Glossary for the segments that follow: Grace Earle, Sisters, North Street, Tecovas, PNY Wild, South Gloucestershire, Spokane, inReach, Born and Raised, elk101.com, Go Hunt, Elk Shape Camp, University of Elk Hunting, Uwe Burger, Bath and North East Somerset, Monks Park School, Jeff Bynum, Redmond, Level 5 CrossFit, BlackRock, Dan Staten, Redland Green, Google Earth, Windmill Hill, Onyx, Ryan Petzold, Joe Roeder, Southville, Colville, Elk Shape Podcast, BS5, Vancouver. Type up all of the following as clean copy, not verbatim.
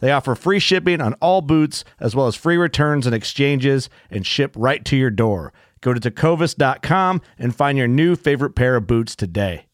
They offer free shipping on all boots, as well as free returns and exchanges, and ship right to your door. Go to Tecovas.com and find your new favorite pair of boots today.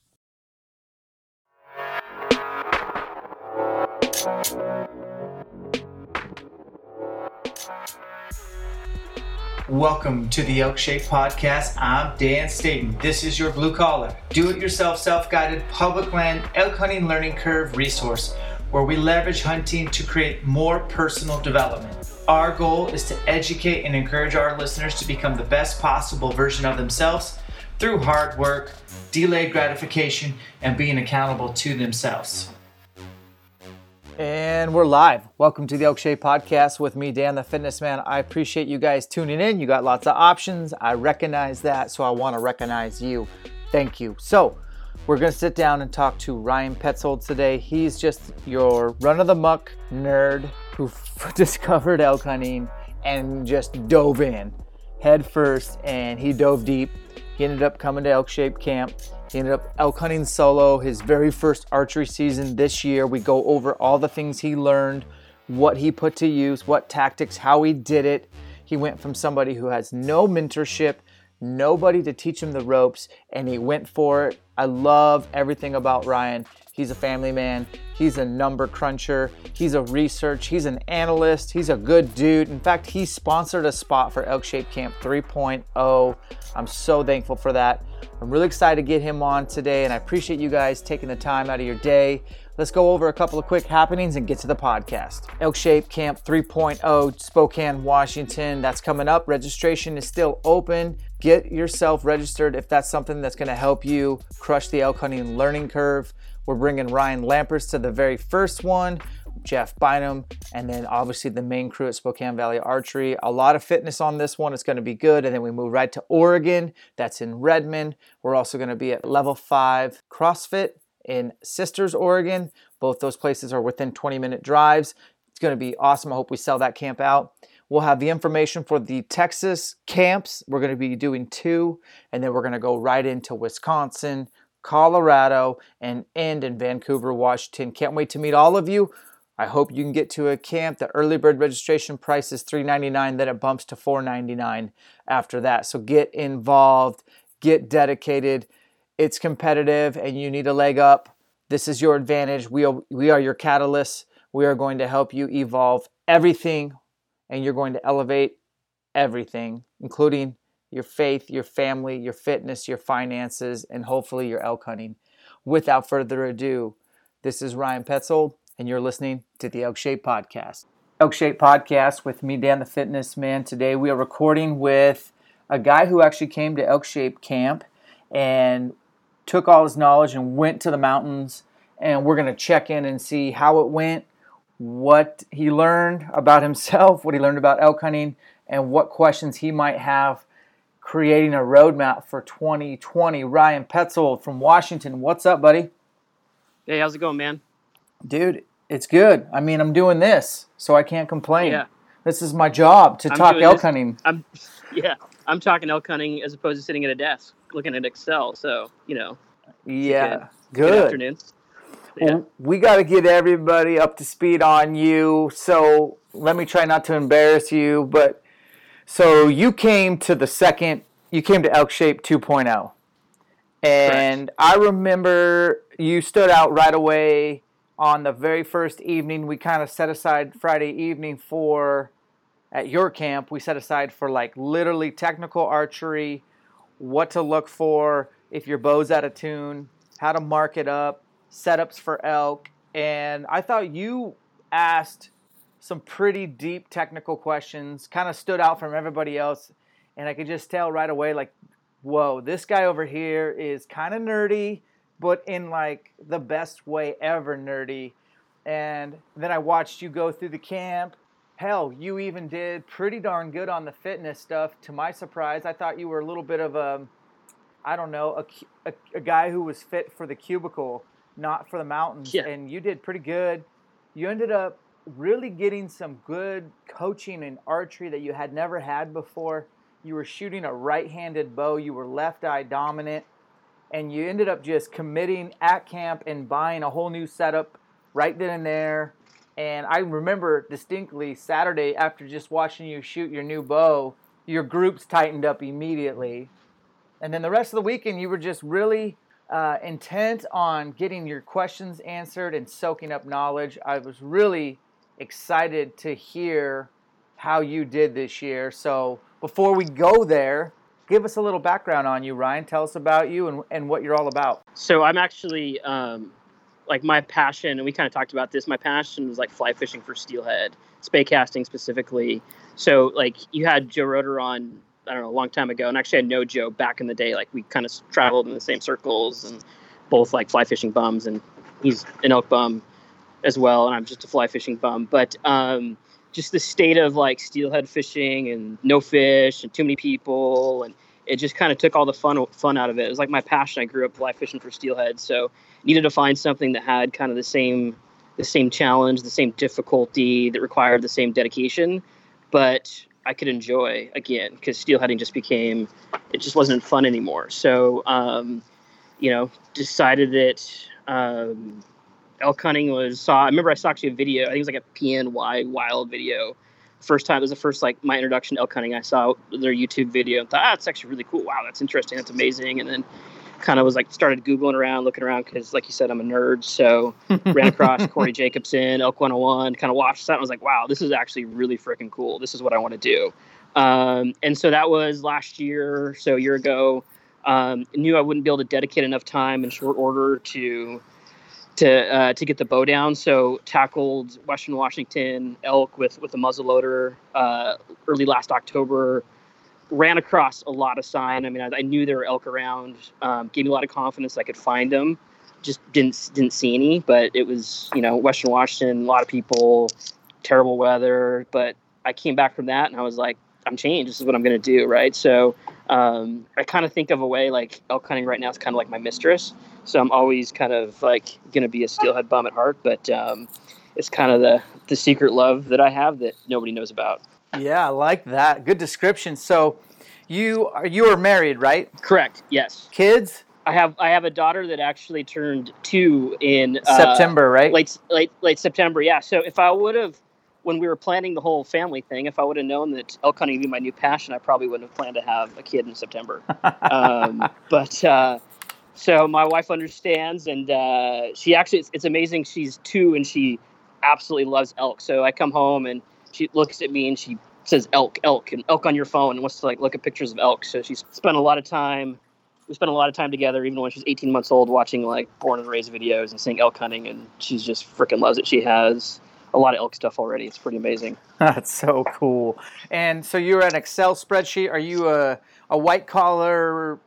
Welcome to the Elk Shape Podcast. I'm Dan Staten. This is your blue-collar, do-it-yourself, self-guided, public land, elk hunting learning curve resource where we leverage hunting to create more personal development. Our goal is to educate and encourage our listeners to become the best possible version of themselves through hard work, delayed gratification, and being accountable to themselves. And we're live. Welcome to the Elk Shape Podcast with me, Dan the Fitness Man. I appreciate you guys tuning in. You got lots of options. I recognize that, so I want to recognize you. Thank you. So we're going to sit down and talk to Ryan Petzold today. He's just your run-of-the-muck nerd who discovered elk hunting and just dove in head first, and he dove deep. He ended up coming to Elk Shape Camp. He ended up elk hunting solo, his very first archery season this year. We go over all the things he learned, what he put to use, what tactics, how he did it. He went from somebody who has no mentorship, nobody to teach him the ropes, and he went for it. I love everything about Ryan. He's a family man. He's a number cruncher. He's a research. He's an analyst. He's a good dude. In fact, he sponsored a spot for Elk Shape Camp 3.0. I'm so thankful for that. I'm really excited to get him on today, and I appreciate you guys taking the time out of your day. Let's go over a couple of quick happenings and get to the podcast. Elk Shape Camp 3.0, Spokane, Washington. That's coming up. Registration is still open. Get yourself registered if that's something that's going to help you crush the elk hunting learning curve. We're bringing Ryan Lampers to the very first one, Jeff Bynum, and then obviously the main crew at Spokane Valley Archery. A lot of fitness on this one. It's going to be good. And then we move right to Oregon. That's in Redmond. We're also going to be at Level 5 CrossFit in Sisters, Oregon. Both those places are within 20-minute drives. It's going to be awesome. I hope we sell that camp out. We'll have the information for the Texas camps. We're going to be doing two, and then we're going to go right into Wisconsin, Colorado, and end in Vancouver, Washington. Can't wait to meet all of you. I hope you can get to a camp. The early bird registration price is $3.99, then it bumps to $4.99 after that. So get involved, get dedicated. It's competitive and you need a leg up. This is your advantage. We are your catalyst. We are going to help you evolve everything, and you're going to elevate everything, including your faith, your family, your fitness, your finances, and hopefully your elk hunting. Without further ado, this is Ryan Petzold, and you're listening to the Elk Shape Podcast. Elk Shape Podcast with me, Dan the Fitness Man. Today we are recording with a guy who actually came to Elk Shape Camp and took all his knowledge and went to the mountains, and we're going to check in and see how it went, what he learned about himself, what he learned about elk hunting, and what questions he might have creating a roadmap for 2020. Ryan Petzold from Washington, what's up, buddy? Hey, how's it going, man? Dude, it's good. I mean, I'm doing this, so I can't complain. Yeah. This is my job, to talk elk hunting. I'm talking elk hunting as opposed to sitting at a desk looking at Excel. So, you know. Yeah. Good afternoon. Yeah. Well, we got to get everybody up to speed on you. So let me try not to embarrass you. But so you came to Elk Shape 2.0. And correct. I remember you stood out right away on the very first evening. We kind of set aside Friday evening at your camp, we set aside for like literally technical archery, what to look for if your bow's out of tune, how to mark it up, setups for elk. And I thought you asked some pretty deep technical questions, kind of stood out from everybody else. And I could just tell right away, like, whoa, this guy over here is kind of nerdy, but in like the best way ever nerdy. And then I watched you go through the camp. Hell, you even did pretty darn good on the fitness stuff. To my surprise, I thought you were a little bit of a guy who was fit for the cubicle, not for the mountains. Yeah. And you did pretty good. You ended up really getting some good coaching in archery that you had never had before. You were shooting a right-handed bow. You were left-eye dominant. And you ended up just committing at camp and buying a whole new setup right then and there. And I remember distinctly Saturday, after just watching you shoot your new bow, your groups tightened up immediately. And then the rest of the weekend, you were just really intent on getting your questions answered and soaking up knowledge. I was really excited to hear how you did this year. So before we go there, give us a little background on you, Ryan. Tell us about you and what you're all about. So I'm actually... like my passion, and we kind of talked about this, my passion was like fly fishing for steelhead, spay casting specifically. So like you had Joe Roeder on, I don't know, a long time ago. And actually I know Joe back in the day, like we kind of traveled in the same circles and both like fly fishing bums, and he's an elk bum as well. And I'm just a fly fishing bum, but just the state of like steelhead fishing and no fish and too many people. And it just kind of took all the fun out of it. It was like my passion. I grew up fly fishing for steelhead, so needed to find something that had kind of the same challenge, the same difficulty, that required the same dedication, but I could enjoy again, because steelheading just wasn't fun anymore. So, decided that elk hunting I remember I saw actually a video, I think it was like a PNY Wild video. My introduction to elk hunting. I saw their YouTube video and thought, it's actually really cool. Wow, that's interesting. That's amazing. And then kind of was like, started Googling around, looking around, because like you said, I'm a nerd. So ran across Corey Jacobson, Elk 101, kind of watched that. And I was like, wow, this is actually really freaking cool. This is what I want to do. And so that was last year. So a year ago, knew I wouldn't be able to dedicate enough time in short order to get the bow down, so tackled Western Washington elk with a muzzleloader early last October. Ran across a lot of sign. I mean, I knew there were elk around. Gave me a lot of confidence I could find them. Just didn't see any, but it was Western Washington, a lot of people, terrible weather. But I came back from that and I was like, I'm changed. This is what I'm going to do, right? So I kind of think of a way like elk hunting right now is kind of like my mistress. So I'm always kind of like going to be a steelhead bum at heart, but it's kind of the secret love that I have that nobody knows about. Yeah, I like that. Good description. So you are married, right? Correct. Yes. Kids? I have a daughter that actually turned 2 in September, right? Late September. Yeah. So if I would have, when we were planning the whole family thing, if I would have known that elk hunting would be my new passion, I probably wouldn't have planned to have a kid in September. So my wife understands, and she actually, it's amazing. She's 2 and she absolutely loves elk. So I come home and she looks at me and she says, elk, and elk on your phone, and wants to like look at pictures of elk. So she's spent a lot of time. We spent a lot of time together, even when she was 18 months old, watching like Born and Raised videos and seeing elk hunting. And she's just freaking loves it. She has a lot of elk stuff already. It's pretty amazing. That's so cool. And so you're an Excel spreadsheet. Are you a white collar,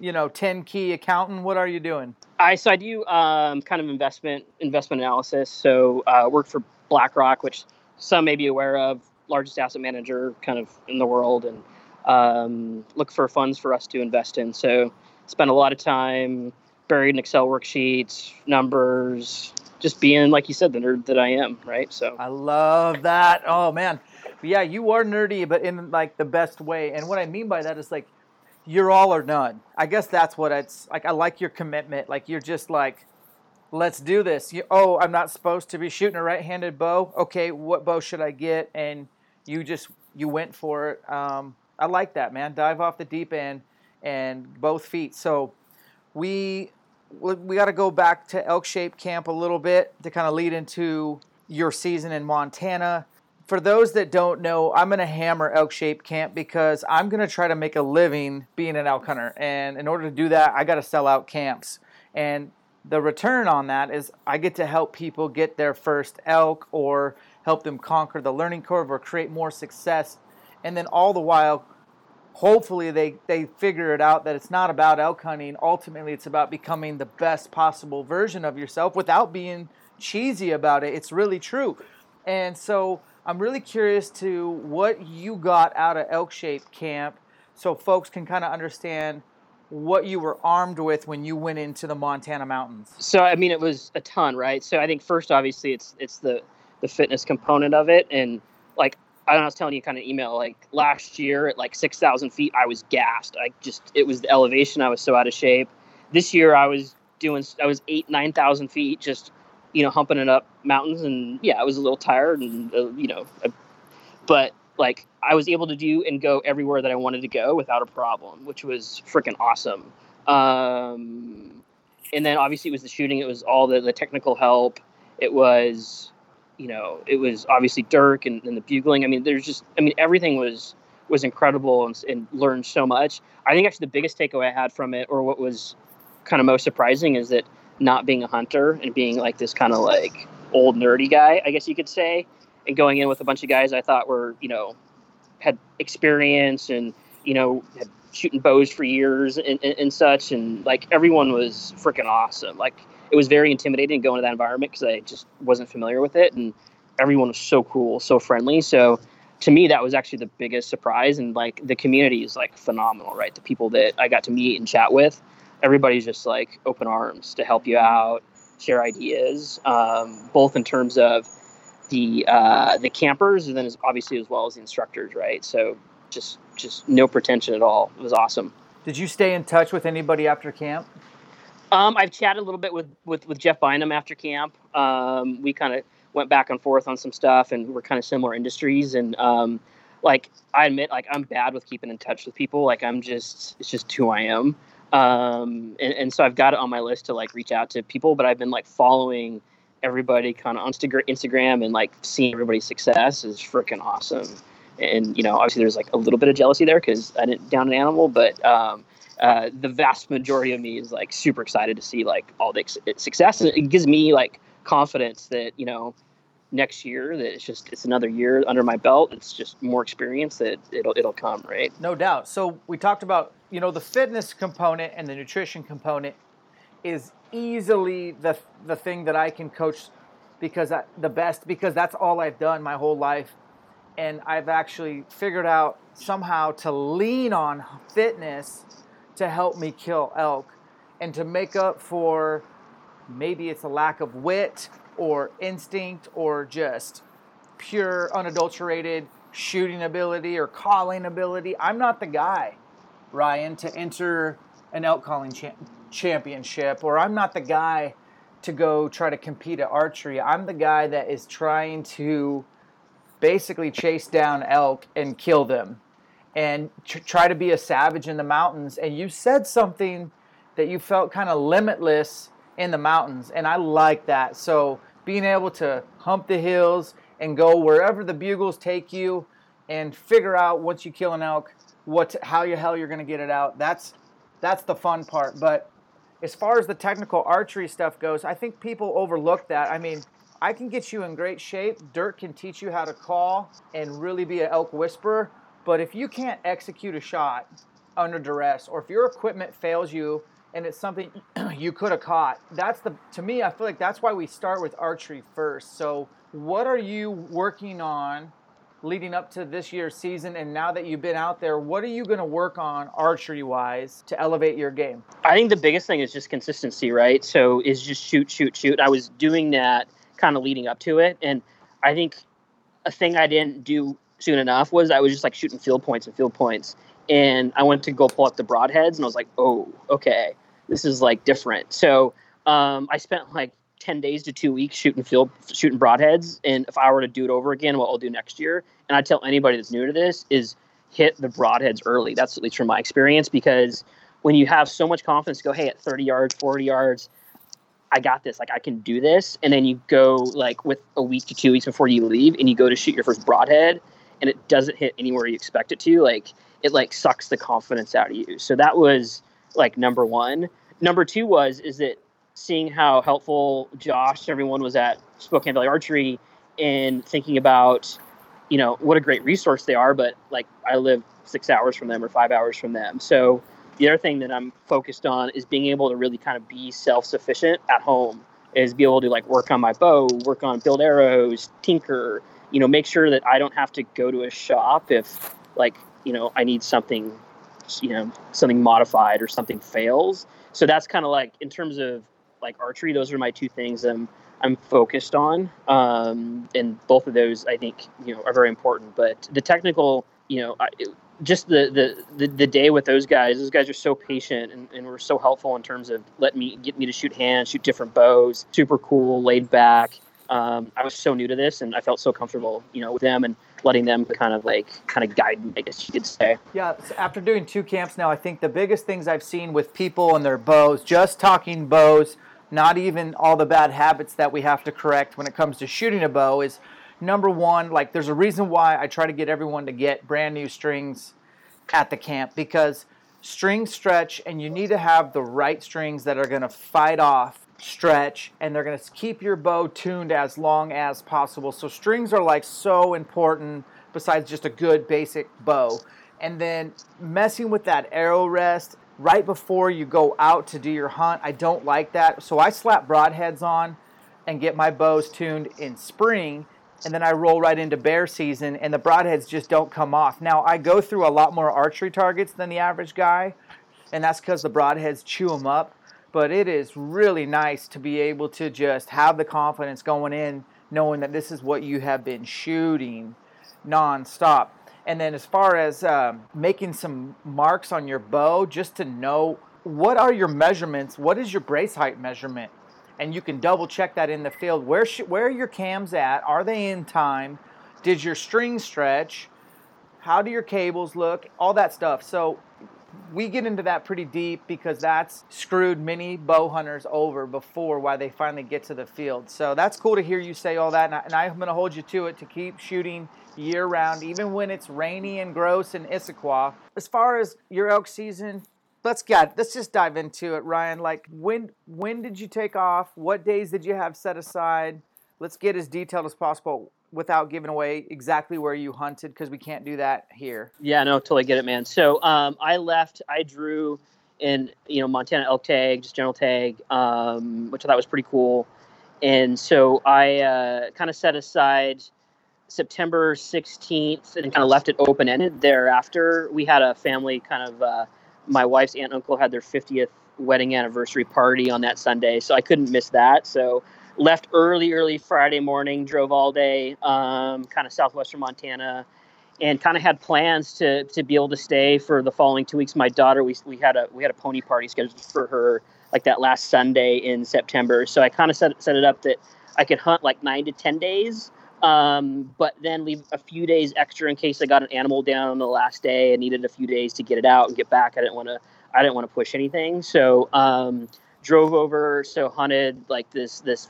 10 key accountant? What are you doing? I do kind of investment analysis. So work for BlackRock, which some may be aware of, largest asset manager kind of in the world, and look for funds for us to invest in. So spend a lot of time buried in Excel worksheets, numbers, just being, like you said, the nerd that I am, right? So I love that. Oh, man. yeah, you are nerdy, but in like the best way. And what I mean by that is like, you're all or none. I guess that's what it's like. I like your commitment. Like you're just like, let's do this. Oh, I'm not supposed to be shooting a right-handed bow. Okay, what bow should I get? And you went for it. I like that, man. Dive off the deep end and both feet. So we got to go back to Elk Shape Camp a little bit to kind of lead into your season in Montana. For those that don't know, I'm going to hammer Elk Shape Camp because I'm going to try to make a living being an elk hunter. And in order to do that, I got to sell out camps. And the return on that is I get to help people get their first elk or help them conquer the learning curve or create more success. And then all the while, hopefully they figure it out that it's not about elk hunting. Ultimately, it's about becoming the best possible version of yourself without being cheesy about it. It's really true. And so I'm really curious to what you got out of Elk Shape Camp so folks can kind of understand what you were armed with when you went into the Montana mountains. So, I mean, it was a ton, right? So I think first, obviously, it's the fitness component of it. And like, I was telling you kind of email, like last year at like 6,000 feet, I was gassed. It was the elevation. I was so out of shape. This year I was 9,000 feet, just, humping it up mountains. And yeah, I was a little tired and, but like I was able to do and go everywhere that I wanted to go without a problem, which was freaking awesome. And then obviously it was the shooting. It was all the technical help. It was, it was obviously Dirk and the bugling. I mean, everything was incredible and learned so much. I think actually the biggest takeaway I had from it, or what was kind of most surprising, is that not being a hunter and being like this kind of like old nerdy guy, I guess you could say, and going in with a bunch of guys I thought were, had experience and, had shooting bows for years and such. And like everyone was freaking awesome. Like, it was very intimidating going to that environment because I just wasn't familiar with it. And everyone was so cool, so friendly. So to me, that was actually the biggest surprise. And like the community is like phenomenal, right? The people that I got to meet and chat with, everybody's just like open arms to help you out, share ideas, both in terms of the campers and then obviously as well as the instructors, right? So just no pretension at all. It was awesome. Did you stay in touch with anybody after camp? I've chatted a little bit with Jeff Bynum after camp. We kind of went back and forth on some stuff, and we're kind of similar industries. And I admit, I'm bad with keeping in touch with people. Like it's just who I am. And so I've got it on my list to like reach out to people, but I've been like following everybody kind of on Instagram and like seeing everybody's success is freaking awesome. And obviously there's like a little bit of jealousy there because I didn't down an animal, but. The vast majority of me is like super excited to see like all the success, and it gives me like confidence that next year that it's another year under my belt. It's just more experience that it'll come, right? No doubt. So we talked about the fitness component and the nutrition component is easily the thing that I can coach because that's all I've done my whole life, and I've actually figured out somehow to lean on fitness to help me kill elk and to make up for maybe it's a lack of wit or instinct or just pure unadulterated shooting ability or calling ability. I'm not the guy, Ryan, to enter an elk calling championship, or I'm not the guy to go try to compete at archery. I'm the guy that is trying to basically chase down elk and kill them and try to be a savage in the mountains. And you said something that you felt kind of limitless in the mountains, and I like that. So being able to hump the hills and go wherever the bugles take you and figure out once you kill an elk how the hell you're going to get it out, that's the fun part. But as far as the technical archery stuff goes, I think people overlook that. I mean, I can get you in great shape. Dirk can teach you how to call and really be an elk whisperer. But if you can't execute a shot under duress, or if your equipment fails you and it's something you could have caught, to me, I feel like that's why we start with archery first. So what are you working on leading up to this year's season? And now that you've been out there, what are you going to work on archery-wise to elevate your game? I think the biggest thing is just consistency, right? So is just shoot. I was doing that kind of leading up to it. And I think a thing I didn't do soon enough was I was just like shooting field points. And I went to go pull up the broadheads and I was like, oh, okay, this is like different. So I spent like 10 days to 2 weeks shooting broadheads. And if I were to do it over again, what I'll do next year, and I tell anybody that's new to this, is hit the broadheads early. That's at least from my experience, because when you have so much confidence to go, hey, at 30 yards, 40 yards, I got this, like I can do this. And then you go like with a week to 2 weeks before you leave and you go to shoot your first broadhead and it doesn't hit anywhere you expect it to, like it like sucks the confidence out of you. So that was like number one. Number two was, is that seeing how helpful Josh, everyone was at Spokane Valley Archery and thinking about, you know, what a great resource they are, but like I live 6 hours from them or 5 hours from them. So the other thing that I'm focused on is being able to really kind of be self-sufficient at home, is be able to like work on my bow, work on build arrows, tinker, you know, make sure that I don't have to go to a shop if like, you know, I need something, you know, something modified or something fails. So that's kind of like, in terms of like archery, those are my two things I'm focused on. And both of those I think, you know, are very important, but the technical, you know, the day with those guys are so patient and were so helpful in terms of get me to shoot hands, shoot different bows, super cool, laid back. I was so new to this and I felt so comfortable, you know, with them and letting them kind of guide me, I guess you could say. Yeah. So after doing two camps now, I think the biggest things I've seen with people and their bows, just talking bows, not even all the bad habits that we have to correct when it comes to shooting a bow, is number one, like there's a reason why I try to get everyone to get brand new strings at the camp, because strings stretch and you need to have the right strings that are going to fight off stretch and they're going to keep your bow tuned as long as possible. So strings are like so important besides just a good basic bow. And then messing with that arrow rest right before you go out to do your hunt, I don't like that. So I slap broadheads on and get my bows tuned in spring. And then I roll right into bear season, and the broadheads just don't come off. Now, I go through a lot more archery targets than the average guy, and that's because the broadheads chew them up. But it is really nice to be able to just have the confidence going in, knowing that this is what you have been shooting nonstop. And then as far as making some marks on your bow, just to know what are your measurements, what is your brace height measurement? And you can double check that in the field. Where are your cams at? Are they in time? Did your string stretch? How do your cables look? All that stuff. So we get into that pretty deep because that's screwed many bow hunters over before why they finally get to the field. So that's cool to hear you say all that. And I'm going to hold you to it to keep shooting year round, even when it's rainy and gross in Issaquah. As far as your elk season, let's just dive into it, Ryan. Like, when did you take off? What days did you have set aside? Let's get as detailed as possible without giving away exactly where you hunted, because we can't do that here. Yeah, no, totally get it, man. So I drew in, you know, Montana elk tag, just general tag, which I thought was pretty cool. And so I kind of set aside September 16th and kind of left it open-ended. Thereafter, we had a family kind of my wife's aunt and uncle had their 50th wedding anniversary party on that Sunday, so I couldn't miss that. So left early Friday morning, drove all day, kind of southwestern Montana, and kind of had plans to be able to stay for the following 2 weeks. My daughter, we had a pony party scheduled for her like that last Sunday in September. So I kind of set it up that I could hunt like 9 to 10 days, but then leave a few days extra in case I got an animal down on the last day and needed a few days to get it out and get back. I didn't want to push anything. So, drove over, so hunted like this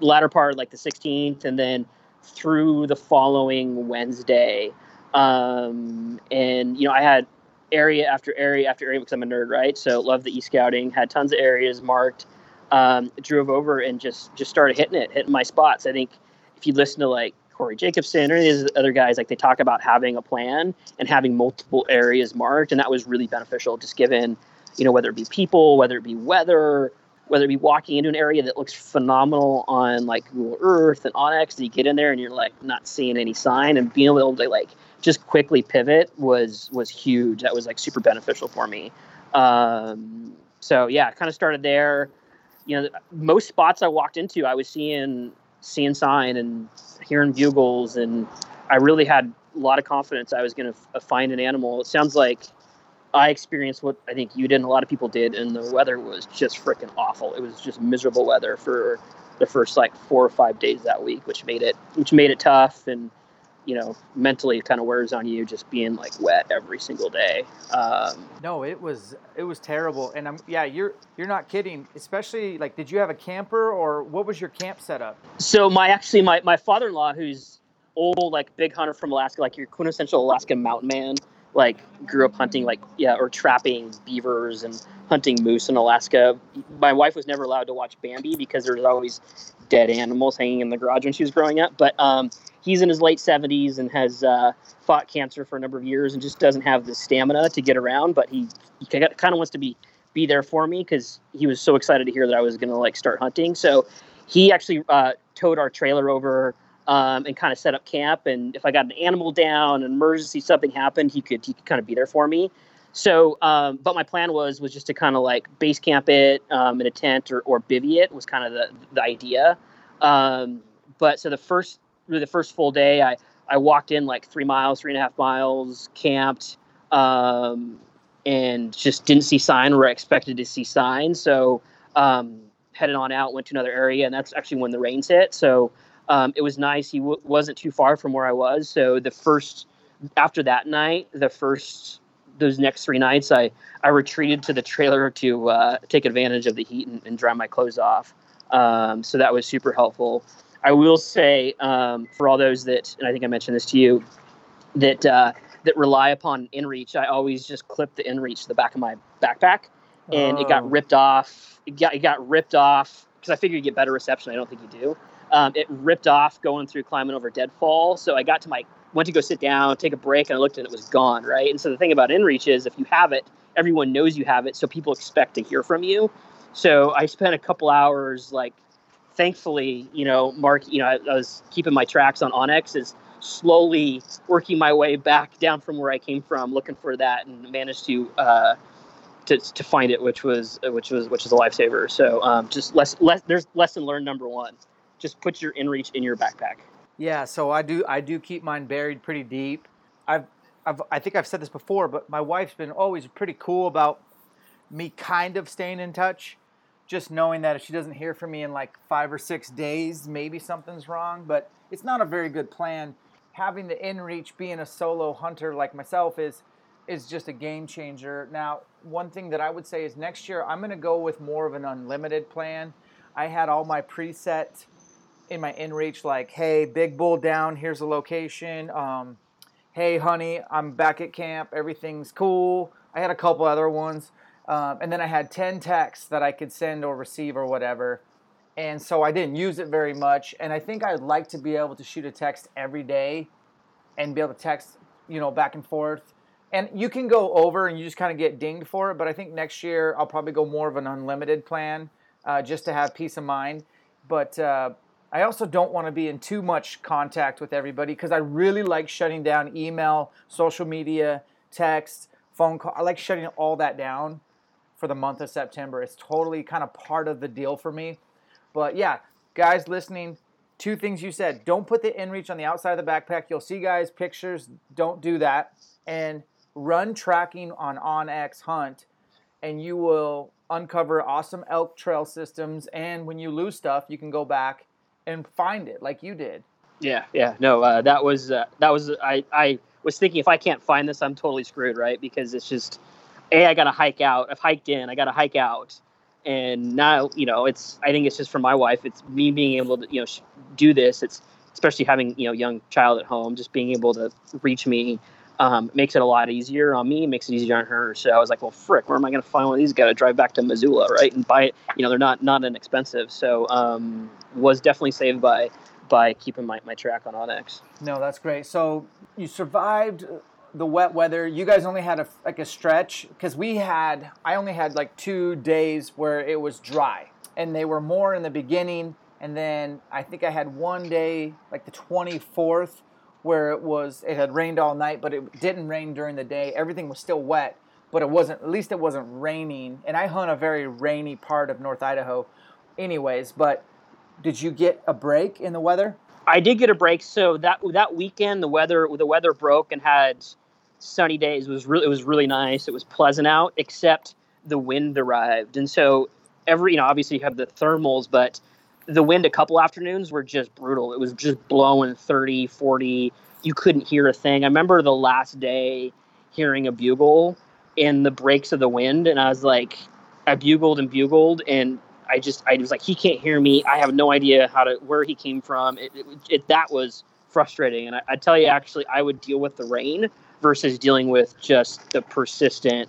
latter part, like the 16th, and then through the following Wednesday. And you know, I had area after area after area because I'm a nerd, right? So love the e-scouting, had tons of areas marked, drove over and just started hitting my spots. I think, if you listen to like Corey Jacobson or these other guys, like they talk about having a plan and having multiple areas marked. And that was really beneficial, just given, you know, whether it be people, whether it be weather, whether it be walking into an area that looks phenomenal on like Google Earth and Onyx, and you get in there and you're like not seeing any sign, and being able to like just quickly pivot was huge. That was like super beneficial for me. So yeah, kind of started there. You know, most spots I walked into, I was seeing sign and hearing bugles, and I really had a lot of confidence I was going to find an animal. It sounds like I experienced what I think you did and a lot of people did, and the weather was just freaking awful. It was just miserable weather for the first like 4 or 5 days that week, which made it tough, and you know, mentally kind of wears on you just being like wet every single day. No, it was terrible. And you're not kidding. Especially like, did you have a camper or what was your camp setup? So my father-in-law, who's old, like big hunter from Alaska, like your quintessential Alaskan mountain man, like grew up hunting or trapping beavers and hunting moose in Alaska. My wife was never allowed to watch Bambi because there was always dead animals hanging in the garage when she was growing up. But, he's in his late 70s and has fought cancer for a number of years and just doesn't have the stamina to get around. But he kind of wants to be there for me because he was so excited to hear that I was going to like start hunting. So he actually towed our trailer over and kind of set up camp. And if I got an animal down, an emergency, something happened, he could kind of be there for me. So, but my plan was just to kind of like base camp it in a tent or bivvy it was kind of the idea. The first full day, I walked in like 3.5 miles, camped, and just didn't see sign where I expected to see sign. So headed on out, went to another area, and that's actually when the rains hit. So it was nice. He wasn't too far from where I was. So those next 3 nights, I retreated to the trailer to take advantage of the heat and dry my clothes off. So that was super helpful. I will say, for all those that, and I think I mentioned this to you, that rely upon inReach, I always just clip the inReach to the back of my backpack, and it got ripped off. It got ripped off because I figured you get better reception. I don't think you do. It ripped off going through climbing over deadfall. So I went to go sit down, take a break, and I looked and it was gone. Right. And so the thing about inReach is if you have it, everyone knows you have it, so people expect to hear from you. So I spent a couple hours like. Thankfully, you know, Mark, you know, I was keeping my tracks on Onyx, is slowly working my way back down from where I came from, looking for that, and managed to find it, which is a lifesaver. So just there's lesson learned number one, just put your inReach in your backpack. Yeah. So I do keep mine buried pretty deep. I think I've said this before, but my wife's been always pretty cool about me kind of staying in touch. Just knowing that if she doesn't hear from me in like 5 or 6 days, maybe something's wrong, but it's not a very good plan. Having the inReach, being a solo hunter like myself is just a game changer. Now, one thing that I would say is next year, I'm going to go with more of an unlimited plan. I had all my preset in my inReach, like, hey, big bull down, here's a location. Hey, honey, I'm back at camp. Everything's cool. I had a couple other ones. And then I had 10 texts that I could send or receive or whatever. And so I didn't use it very much. And I think I'd like to be able to shoot a text every day and be able to text, you know, back and forth. And you can go over and you just kind of get dinged for it. But I think next year I'll probably go more of an unlimited plan just to have peace of mind. But I also don't want to be in too much contact with everybody because I really like shutting down email, social media, text, phone call. I like shutting all that down. For the month of September, it's totally kind of part of the deal for me. But yeah, guys listening, 2 things you said: don't put the inReach on the outside of the backpack. You'll see guys pictures. Don't do that, and run tracking on OnX Hunt, and you will uncover awesome elk trail systems. And when you lose stuff, you can go back and find it, like you did. Yeah. No, that was. I was thinking if I can't find this, I'm totally screwed, right? Because it's just. I got to hike out. I've hiked in. I got to hike out. And now, you know, I think it's just for my wife. It's me being able to, you know, do this. It's especially having, you know, young child at home, just being able to reach me makes it a lot easier on me, makes it easier on her. So I was like, well, frick, where am I going to find one of these? Got to drive back to Missoula, right? And buy it. You know, they're not inexpensive. So was definitely saved by keeping my track on Onyx. No, that's great. So you survived the wet weather. You guys only had a stretch because I only had like 2 days where it was dry, and they were more in the beginning. And then I think I had one day, like the 24th, where it had rained all night, but it didn't rain during the day. Everything was still wet, but at least it wasn't raining. And I hunt a very rainy part of North Idaho anyways, but did you get a break in the weather? I did get a break. So that weekend, the weather broke and had sunny days. It was really nice. It was pleasant out, except the wind arrived. And so obviously you have the thermals, but the wind a couple afternoons were just brutal. It was just blowing 30, 40. You couldn't hear a thing. I remember the last day hearing a bugle in the breaks of the wind. And I was like, I bugled. And I was like, he can't hear me. I have no idea where he came from. That was frustrating. And I tell you, actually, I would deal with the rain versus dealing with just the persistent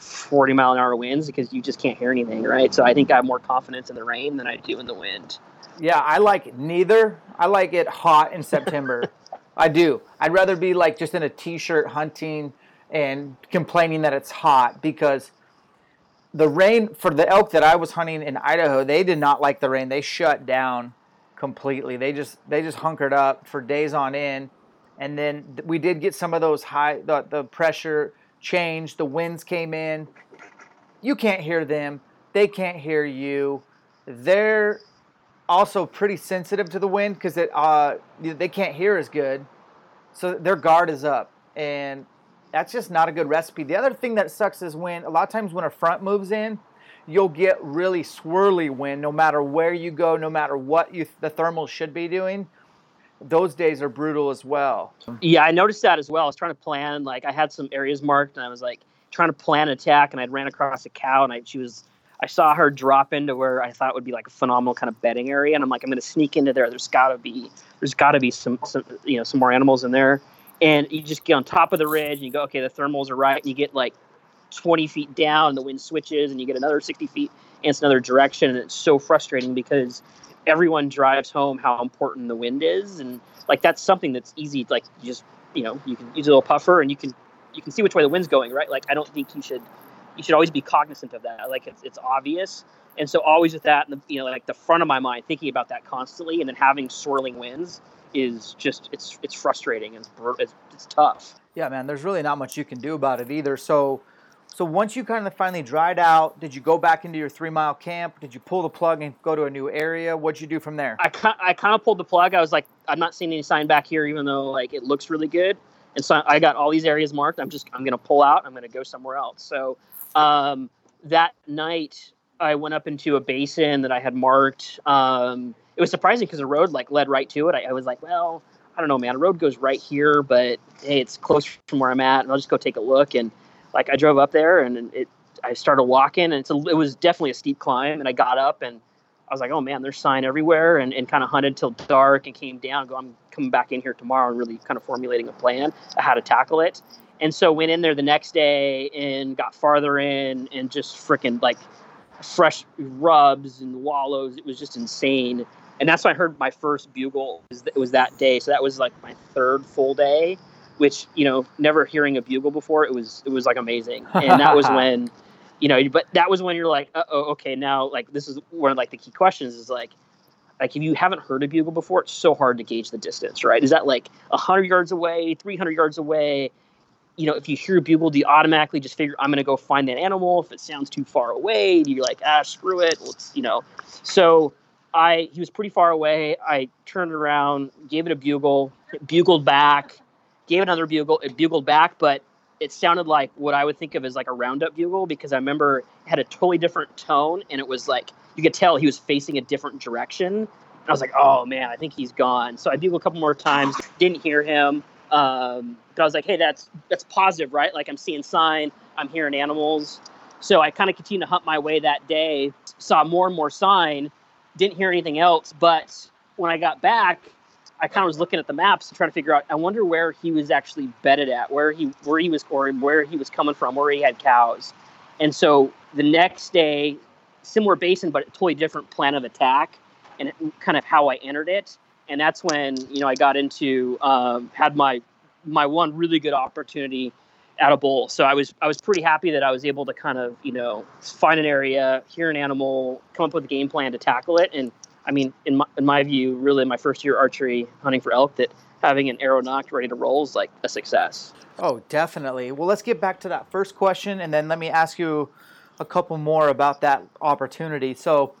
40-mile-an-hour winds, because you just can't hear anything, right? So I think I have more confidence in the rain than I do in the wind. Yeah, I like neither. I like it hot in September. I do. I'd rather be like just in a t-shirt hunting and complaining that it's hot, because the rain, for the elk that I was hunting in Idaho, they did not like the rain. They shut down completely. They just hunkered up for days on end. And then we did get some of those the pressure changed. The winds came in. You can't hear them. They can't hear you. They're also pretty sensitive to the wind because they can't hear as good. So their guard is up. And that's just not a good recipe. The other thing that sucks is a lot of times when a front moves in, you'll get really swirly wind no matter where you go, no matter what the thermals should be doing. Those days are brutal as well. Yeah, I noticed that as well. I was trying to plan, I had some areas marked and I was trying to plan an attack, and I ran across a cow and I saw her drop into where I thought would be a phenomenal kind of bedding area. And I'm I'm going to sneak into there. There's gotta be some more animals in there. And you just get on top of the ridge and you go, okay, the thermals are right. And you get 20 feet down and the wind switches and you get another 60 feet and it's another direction. And it's so frustrating because everyone drives home how important the wind is. And that's something that's easy. You just, you can use a little puffer and you can see which way the wind's going, right? I don't think you should always be cognizant of that. It's obvious. And so always with that, the front of my mind, thinking about that constantly and then having swirling winds is just, it's frustrating and it's tough. Yeah, man, there's really not much you can do about it either. So once you kind of finally dried out, did you go back into your 3-mile camp? Did you pull the plug and go to a new area? What'd you do from there? I kind of pulled the plug. I was like, I'm not seeing any sign back here, even though it looks really good. And so I got all these areas marked. I'm going to pull out. I'm going to go somewhere else. So that night I went up into a basin that I had marked. It was surprising because the road led right to it. I was like, well, I don't know, man. A road goes right here, but hey, it's close from where I'm at, and I'll just go take a look. And I drove up there, and I started walking, and it was definitely a steep climb. And I got up, and I was like, oh man, there's sign everywhere, and kind of hunted till dark, and came down. I'm coming back in here tomorrow, and really kind of formulating a plan of how to tackle it. And so went in there the next day, and got farther in, and just freaking fresh rubs and wallows. It was just insane. And that's when I heard my first bugle. It was that day. So that was my third full day, which, never hearing a bugle before, it was amazing. And that was when, but that was when you're uh-oh, okay, now, this is one of the key questions is if you haven't heard a bugle before, it's so hard to gauge the distance, right? Is that 100 yards away, 300 yards away? If you hear a bugle, do you automatically just figure, I'm going to go find that animal? If it sounds too far away, you're screw it. So he was pretty far away. I turned around, gave it a bugle, it bugled back, gave another bugle, it bugled back, but it sounded like what I would think of as a roundup bugle, because I remember it had a totally different tone, and it was you could tell he was facing a different direction. And I was like, oh man, I think he's gone. So I bugled a couple more times, didn't hear him. But I was like, hey, that's positive, right? I'm seeing sign, I'm hearing animals. So I kind of continued to hunt my way that day, saw more and more sign, didn't hear anything else. But when I got back, I kind of was looking at the maps and trying to figure out, I wonder where he was actually bedded at, where he was, or where he was coming from, where he had cows. And so the next day, similar basin, but a totally different plan of attack and kind of how I entered it. And that's when, I got into, had my one really good opportunity at a bull. So I was pretty happy that I was able to kind of, find an area, hear an animal, come up with a game plan to tackle it. And I mean, in my view, really my first year archery hunting for elk, that having an arrow knocked ready to roll is a success. Oh, definitely. Well, let's get back to that first question. And then let me ask you a couple more about that opportunity. So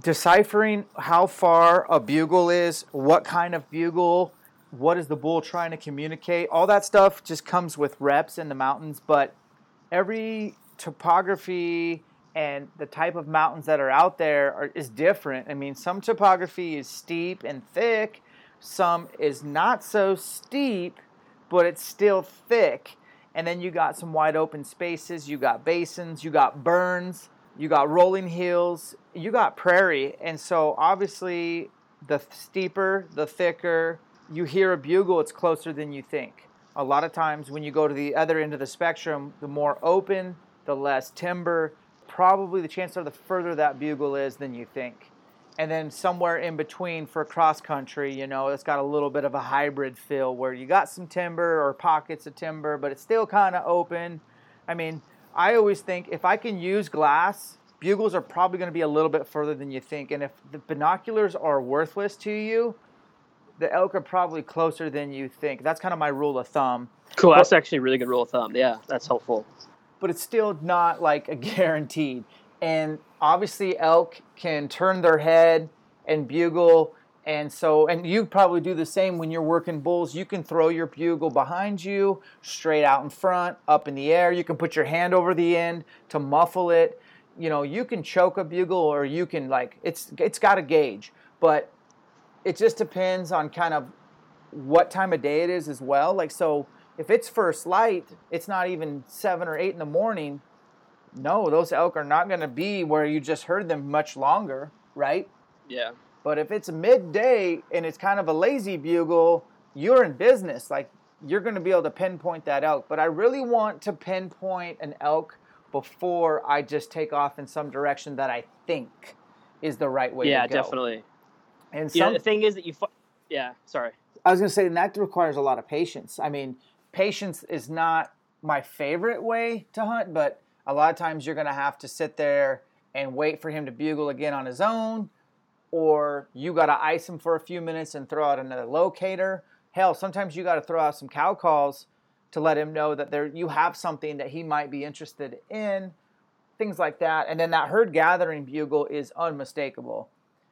deciphering how far a bugle is, what kind of bugle, what is the bull trying to communicate, all that stuff just comes with reps in the mountains. But every topography and the type of mountains that are out there is different. I mean, some topography is steep and thick, some is not so steep, but it's still thick. And then you got some wide open spaces, you got basins, you got burns, you got rolling hills, you got prairie. And so obviously the steeper, the thicker, you hear a bugle, it's closer than you think. A lot of times when you go to the other end of the spectrum, the more open, the less timber, probably the chances are the further that bugle is than you think. And then somewhere in between for cross country, you know, it's got a little bit of a hybrid feel where you got some timber or pockets of timber, but it's still kind of open. I mean, I always think if I can use glass, bugles are probably going to be a little bit further than you think. And if the binoculars are worthless to you, the elk are probably closer than you think. That's kind of my rule of thumb. Cool. That's actually a really good rule of thumb. Yeah, that's helpful. But it's still not like a guaranteed. And obviously elk can turn their head and bugle. And so, and you probably do the same when you're working bulls. You can throw your bugle behind you, straight out in front, up in the air. You can put your hand over the end to muffle it. You know, you can choke a bugle or you can like, it's got a gauge. But it just depends on kind of what time of day it is as well. Like, so if it's first light, it's not even 7 or 8 in the morning. No, those elk are not going to be where you just heard them much longer, right? Yeah. But if it's midday and it's kind of a lazy bugle, you're in business. Like, you're going to be able to pinpoint that elk. But I really want to pinpoint an elk before I just take off in some direction that I think is the right way to go. Yeah, definitely. And yeah, the thing is that I was going to say, and that requires a lot of patience. I mean, patience is not my favorite way to hunt, but a lot of times you're going to have to sit there and wait for him to bugle again on his own, or you got to ice him for a few minutes and throw out another locator. Hell, sometimes you got to throw out some cow calls to let him know that you have something that he might be interested in, things like that. And then that herd gathering bugle is unmistakable.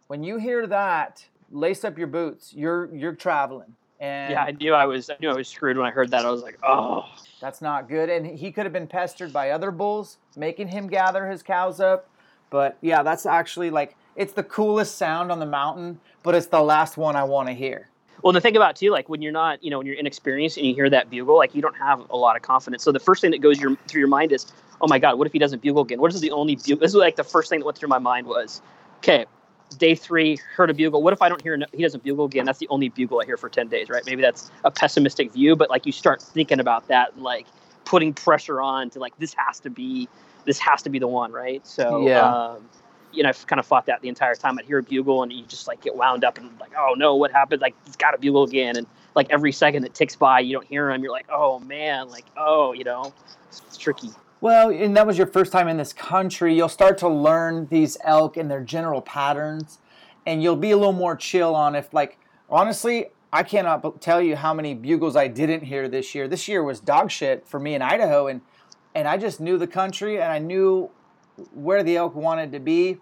When you hear that, lace up your boots. You're traveling. And yeah, I knew I was screwed when I heard that. I was like, oh, that's not good. And he could have been pestered by other bulls, making him gather his cows up. But yeah, that's actually like, it's the coolest sound on the mountain, but it's the last one I want to hear. Well, the thing about too, like when you're not, you know, when you're inexperienced and you hear that bugle, like you don't have a lot of confidence. So the first thing that goes through your mind is, oh my God, what if he doesn't bugle again? What is the only bugle? This is like the first thing that went through my mind was, okay, day 3, heard a bugle. What if I don't hear? He doesn't bugle again. That's the only bugle I hear for 10 days, right? Maybe that's a pessimistic view, but like you start thinking about that, like putting pressure on to like this has to be the one, right? So yeah, you know, I've kind of fought that the entire time. I'd hear a bugle and you just like get wound up and like, oh no, what happened? Like he's got a bugle again, and like every second that ticks by, you don't hear him. You're like, oh man, like oh, you know, it's tricky. Well, and that was your first time in this country. You'll start to learn these elk and their general patterns, and you'll be a little more chill on if, like, honestly, I cannot tell you how many bugles I didn't hear this year. This year was dog shit for me in Idaho, and I just knew the country, and I knew where the elk wanted to be.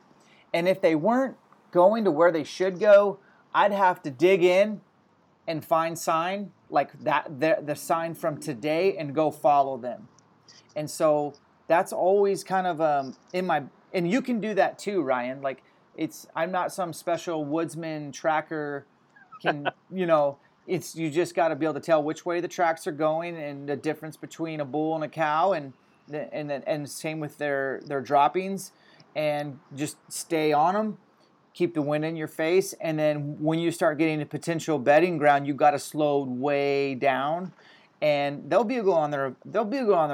And if they weren't going to where they should go, I'd have to dig in and find sign, like that the sign from today, and go follow them. And so that's always kind of and you can do that too, Ryan. Like I'm not some special woodsman tracker can, you know, it's, you just got to be able to tell which way the tracks are going and the difference between a bull and a cow and same with their droppings, and just stay on them, keep the wind in your face. And then when you start getting to potential bedding ground, you got to slow way down. And they'll bugle on their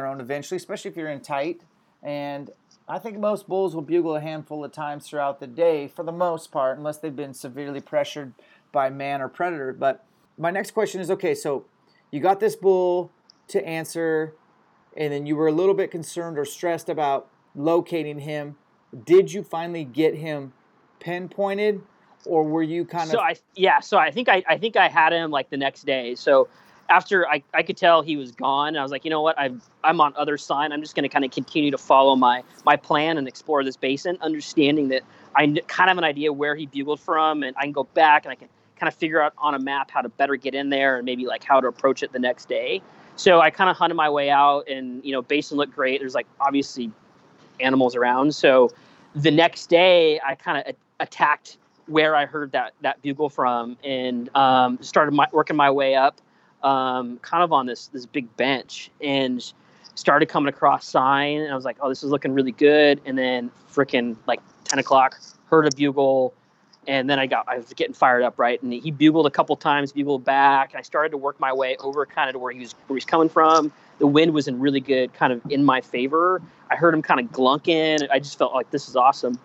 own eventually, especially if you're in tight. And I think most bulls will bugle a handful of times throughout the day, for the most part, unless they've been severely pressured by man or predator. But my next question is, okay, so you got this bull to answer, and then you were a little bit concerned or stressed about locating him. Did you finally get him pinpointed, or were you kind of? So I think I had him like the next day. So after I could tell he was gone, and I was like, you know what, I'm on other side. I'm just going to kind of continue to follow my plan and explore this basin, understanding that I kind of have an idea where he bugled from, and I can go back and I can kind of figure out on a map how to better get in there and maybe like how to approach it the next day. So I kind of hunted my way out, and, you know, basin looked great. There's like obviously animals around. So the next day I kind of attacked where I heard that bugle from, and started working my way up, kind of on this big bench, and started coming across sign, and I was like, oh, this is looking really good. And then freaking like 10 o'clock heard a bugle, and then I was getting fired up, right? And he bugled a couple times, bugled back. I started to work my way over kind of to where he's coming from. The wind was in really good, kind of in my favor. I heard him kind of glunking. I just felt like this is awesome.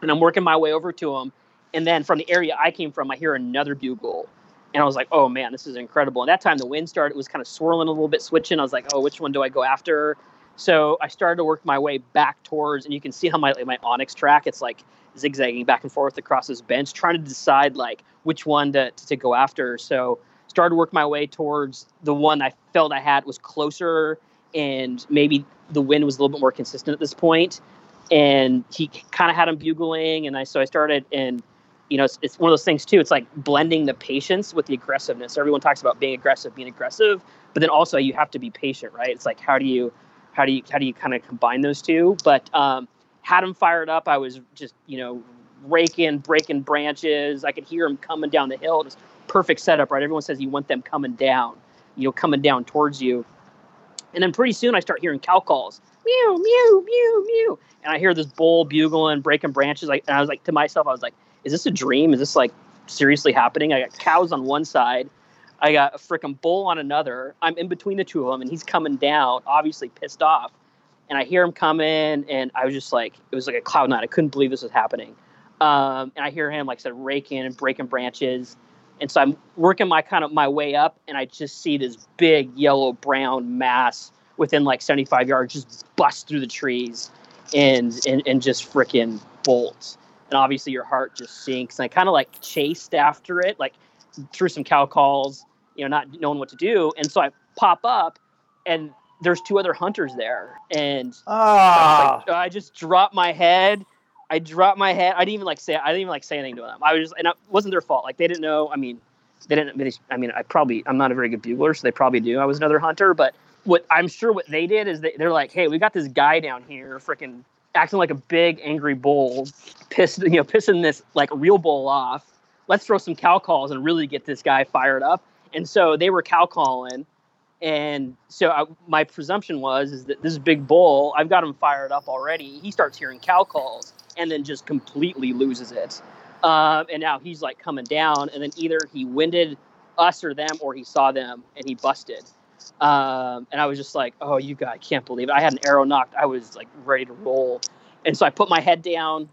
And I'm working my way over to him. And then from the area I came from, I hear another bugle. And I was like, oh, man, this is incredible. And that time the wind started, it was kind of swirling a little bit, switching. I was like, oh, which one do I go after? So I started to work my way back towards, and you can see how my Onyx track, it's like zigzagging back and forth across this bench, trying to decide like which one to go after. So started to work my way towards the one I felt I had was closer, and maybe the wind was a little bit more consistent at this point. And he kind of had him bugling, and so I started, and you know, it's one of those things too. It's like blending the patience with the aggressiveness. Everyone talks about being aggressive, but then also you have to be patient, right? It's like, how do you kind of combine those two? But had him fired up. I was just, you know, raking, breaking branches. I could hear him coming down the hill. It was perfect setup, right? Everyone says you want them coming down, you know, coming down towards you. And then pretty soon I start hearing cow calls. Meow, meow, meow, meow. And I hear this bull bugling, breaking branches. And I was like, to myself, I was like, is this a dream? Is this like seriously happening? I got cows on one side. I got a freaking bull on another. I'm in between the two of them, and he's coming down, obviously pissed off. And I hear him coming, and I was just like, it was like a cloud nine. I couldn't believe this was happening. And I hear him, like I said, raking and breaking branches. And so I'm working my way up, and I just see this big yellow-brown mass within like 75 yards just bust through the trees and just freaking bolt. And obviously your heart just sinks. And I kind of like chased after it, like through some cow calls, you know, not knowing what to do. And so I pop up, and there's two other hunters there. And I just dropped my head. I didn't even like say anything to them. And it wasn't their fault. Like they didn't know. I'm not a very good bugler, so they probably knew I was another hunter. But what they did is they're like, hey, we got this guy down here freaking acting like a big angry bull, pissing this like real bull off. Let's throw some cow calls and really get this guy fired up. And so they were cow calling. And so my presumption is that this big bull, I've got him fired up already. He starts hearing cow calls and then just completely loses it. And now he's like coming down, and then either he winded us or them, or he saw them and he busted. And I was just like, oh, you guys, I can't believe it. I had an arrow knocked. I was like ready to roll. And so I put my head down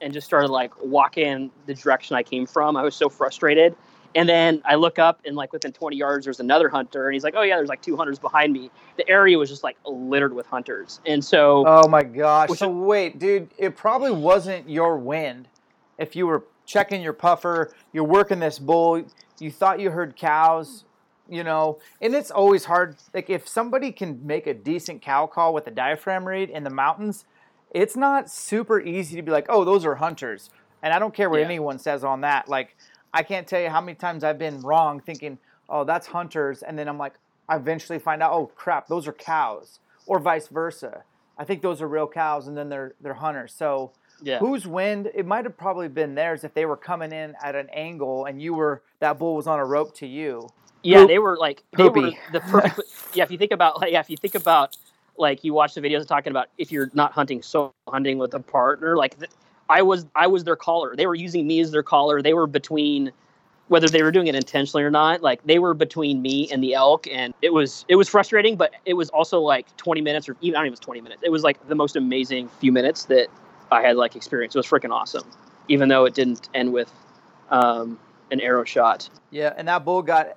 and just started like walking the direction I came from. I was so frustrated. And then I look up, and like within 20 yards, there's another hunter, and he's like, "Oh yeah, there's like two hunters behind me." The area was just like littered with hunters, and so. Oh my gosh! So wait, dude, it probably wasn't your wind. If you were checking your puffer, you're working this bull, you thought you heard cows, you know, and it's always hard. Like if somebody can make a decent cow call with a diaphragm read in the mountains, it's not super easy to be like, "Oh, those are hunters," and I don't care what anyone says on that, like. I can't tell you how many times I've been wrong thinking, oh, that's hunters. And then I'm like, I eventually find out, oh, crap, those are cows, or vice versa. I think those are real cows, and then they're hunters. So whose wind? It might have probably been theirs if they were coming in at an angle and that bull was on a rope to you. Yeah, they were like poopy. They were the perfect, if you think about, you watch the videos talking about if you're not hunting, so hunting with a partner, like I was their caller. They were using me as their caller. They were between, whether they were doing it intentionally or not, like they were between me and the elk, and it was frustrating, but it was also like 20 minutes or even, I don't even know, it was 20 minutes. It was like the most amazing few minutes that I had like experienced. It was freaking awesome, even though it didn't end with an arrow shot. Yeah, and that bull got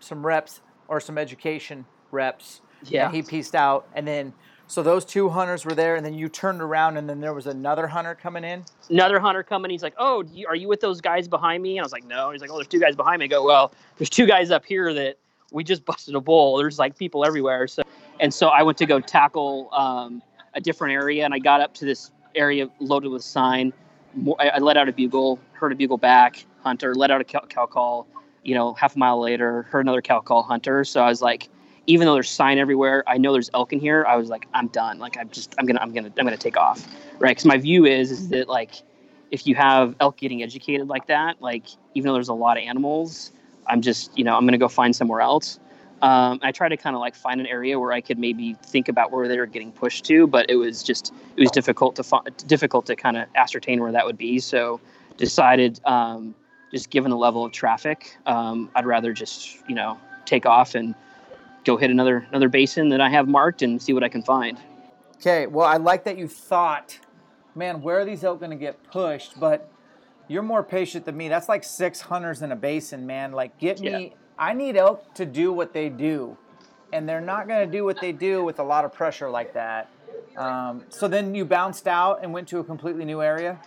some reps or some education reps. Yeah. And he pieced out, and then... So those two hunters were there, and then you turned around, and then there was another hunter coming in? Another hunter coming. He's like, oh, are you with those guys behind me? And I was like, no. And he's like, oh, there's two guys behind me. I go, well, there's two guys up here that we just busted a bull. There's like people everywhere. So I went to go tackle a different area, and I got up to this area loaded with sign. I let out a bugle, heard a bugle back, hunter, let out a cow call, half a mile later, heard another cow call, hunter. So I was like, even though there's sign everywhere, I know there's elk in here. I was like, I'm done. Like, I'm gonna take off. Right. Cause my view is that like, if you have elk getting educated like that, like, even though there's a lot of animals, I'm just, I'm going to go find somewhere else. I tried to kind of like find an area where I could maybe think about where they were getting pushed to, but it was difficult to kind of ascertain where that would be. So decided, just given the level of traffic, I'd rather just, take off and go hit another basin that I have marked and see what I can find. Okay. Well, I like that you thought, man, where are these elk going to get pushed? But you're more patient than me. That's like 6 hunters in a basin, man. Like, get me, I need elk to do what they do. And they're not going to do what they do with a lot of pressure like that. So then you bounced out and went to a completely new area?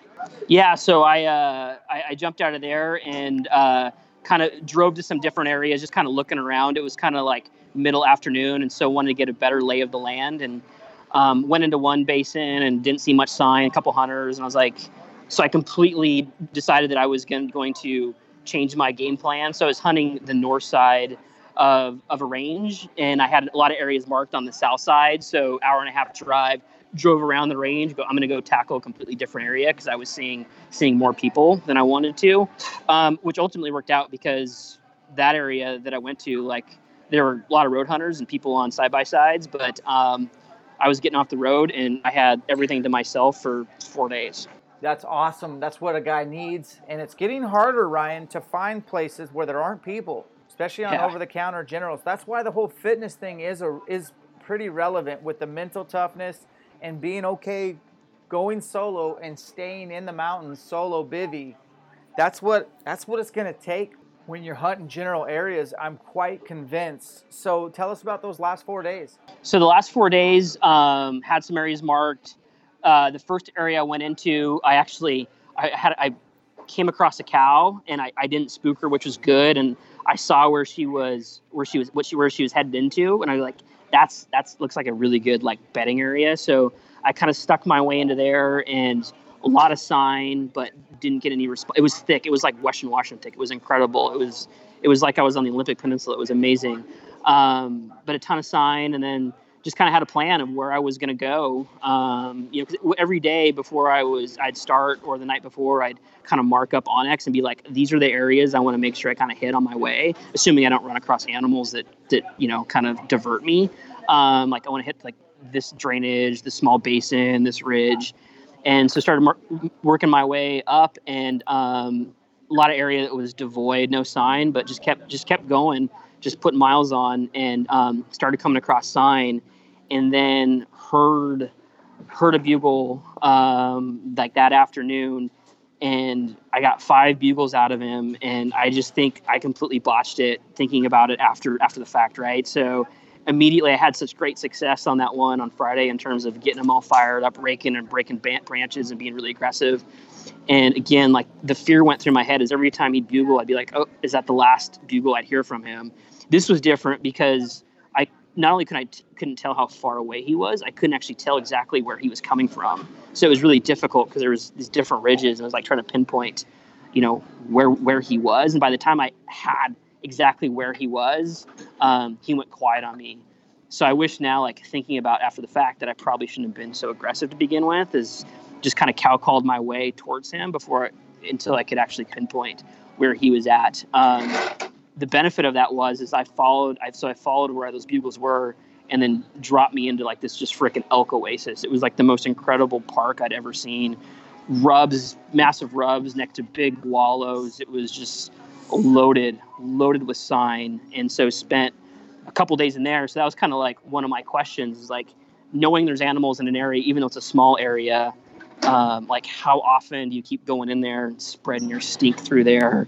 Yeah, so I jumped out of there and kind of drove to some different areas, just kind of looking around. It was kind of like middle afternoon, and so wanted to get a better lay of the land. And went into one basin and didn't see much sign, a couple hunters, and I was like... So I completely decided that I was going to change my game plan. So I was hunting the north side of a range, and I had a lot of areas marked on the south side. So hour and a half drive, drove around the range. I'm going to go tackle a completely different area because I was seeing more people than I wanted to, which ultimately worked out because that area that I went to, like, there were a lot of road hunters and people on side-by-sides, but I was getting off the road, and I had everything to myself for 4 days. That's awesome. That's what a guy needs. And it's getting harder, Ryan, to find places where there aren't people, especially on over-the-counter generals. That's why the whole fitness thing is pretty relevant with the mental toughness and being okay going solo and staying in the mountains, solo bivvy. That's what it's going to take when you're hunting general areas, I'm quite convinced. So tell us about those last 4 days. So the last 4 days, had some areas marked. The first area I went into, I came across a cow, and I didn't spook her, which was good. And I saw where she was headed into, and I was like, that's looks like a really good like bedding area. So I kind of stuck my way into there, and a lot of sign, but didn't get any response. It was thick. It was like Western Washington thick. It was incredible. It was like I was on the Olympic Peninsula. It was amazing. But a ton of sign, and then just kind of had a plan of where I was going to go. Cause every day before I'd start, or the night before, I'd kind of mark up Onyx and be like, these are the areas I want to make sure I kind of hit on my way, assuming I don't run across animals that kind of divert me. Like I want to hit like this drainage, this small basin, this ridge. And so started working my way up, and a lot of area that was devoid, no sign, but just kept going. Just put miles on, and started coming across sign, and then heard a bugle like that afternoon, and I got 5 bugles out of him, and I just think I completely botched it thinking about it after the fact, right? So immediately I had such great success on that one on Friday in terms of getting them all fired up, raking and breaking branches and being really aggressive. And again, like the fear went through my head is every time he'd bugle, I'd be like, oh, is that the last bugle I'd hear from him? This was different because I not only couldn't tell how far away he was, I couldn't actually tell exactly where he was coming from. So it was really difficult because there was these different ridges, and I was like trying to pinpoint, where he was. And by the time I had exactly where he was, he went quiet on me. So I wish now, like thinking about after the fact, that I probably shouldn't have been so aggressive to begin with. Is just kind of cow called my way towards him until I could actually pinpoint where he was at. The benefit of that was I followed where those bugles were, and then dropped me into like this just frickin' elk oasis. It was like the most incredible park I'd ever seen. Rubs, massive rubs next to big wallows. It was just loaded with sign. And so spent a couple days in there. So that was kind of like one of my questions is like, knowing there's animals in an area, even though it's a small area, like how often do you keep going in there and spreading your stink through there?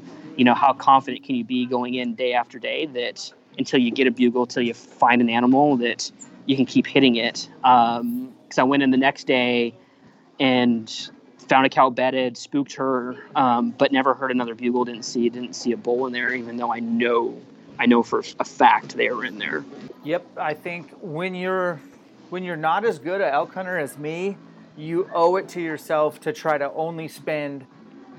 How confident can you be going in day after day that until you get a bugle, till you find an animal, that you can keep hitting it? Because I went in the next day and found a cow bedded, spooked her, but never heard another bugle. Didn't see a bull in there, even though I know I know for a fact they were in there. Yep, I think when you're not as good an elk hunter as me, you owe it to yourself to try to only spend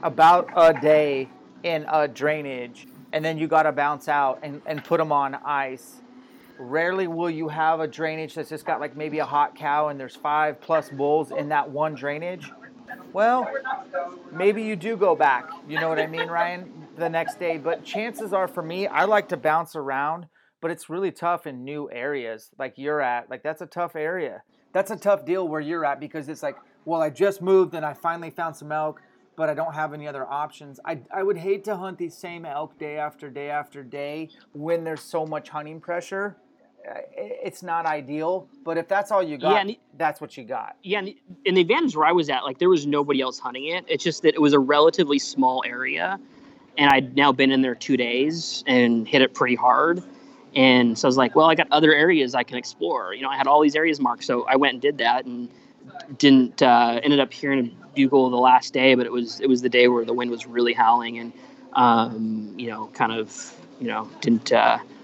about a day in a drainage, and then you got to bounce out and put them on ice. Rarely will you have a drainage that's just got like maybe a hot cow and there's 5+ bulls in that one drainage. Well, maybe you do go back, you know what I mean, Ryan, the next day. But chances are, for me, I like to bounce around, but it's really tough in new areas like you're at. Like, that's a tough area. That's a tough deal where you're at, because it's like, well, I just moved and I finally found some elk, but I don't have any other options. I would hate to hunt these same elk day after day after day when there's so much hunting pressure. It's not ideal, but if that's all you got, that's what you got. Yeah, and the advantage where I was at, like, there was nobody else hunting it. It's just that it was a relatively small area, and I'd now been in there 2 days and hit it pretty hard. And so I was like, well, I got other areas I can explore. You know, I had all these areas marked, so I went and did that, and didn't ended up hearing a bugle the last day, but it was the day where the wind was really howling, and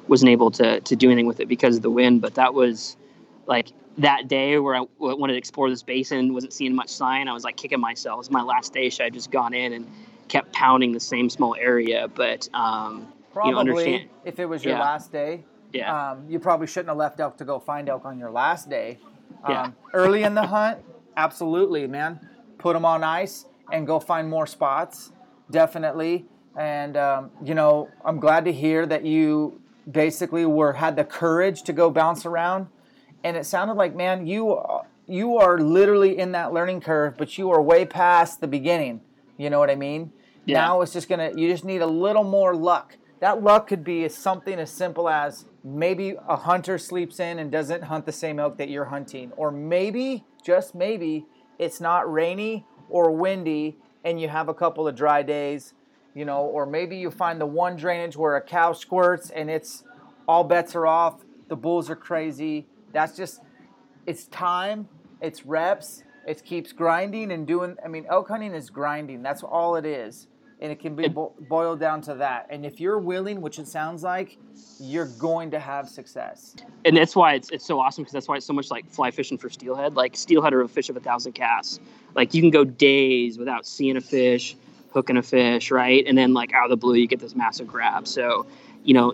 wasn't able to do anything with it because of the wind. But that was like that day where I wanted to explore this basin, wasn't seeing much sign. I was like kicking myself. It was my last day. Should I just gone in and kept pounding the same small area? But probably, you know, understand, if it was your last day, you probably shouldn't have left elk to go find elk on your last day. Early in the hunt, absolutely, man. Put them on ice and go find more spots, definitely. And I'm glad to hear that you basically had the courage to go bounce around. And it sounded like, man, you are literally in that learning curve, but you are way past the beginning. You know what I mean? Yeah. Now it's just you just need a little more luck. That luck could be something as simple as maybe a hunter sleeps in and doesn't hunt the same elk that you're hunting. Or maybe, just maybe, it's not rainy or windy and you have a couple of dry days, you know. Or maybe you find the one drainage where a cow squirts and it's all bets are off, the bulls are crazy. That's just, it's time, it's reps, it keeps grinding and doing. I mean, elk hunting is grinding. That's all it is. And it can be boiled down to that. And if you're willing, which it sounds like, you're going to have success. And that's why it's so awesome, because that's why it's so much like fly fishing for steelhead. Like, steelhead are a fish of 1,000 casts. Like, you can go days without seeing a fish, hooking a fish, right? And then, like, out of the blue, you get this massive grab. So, you know,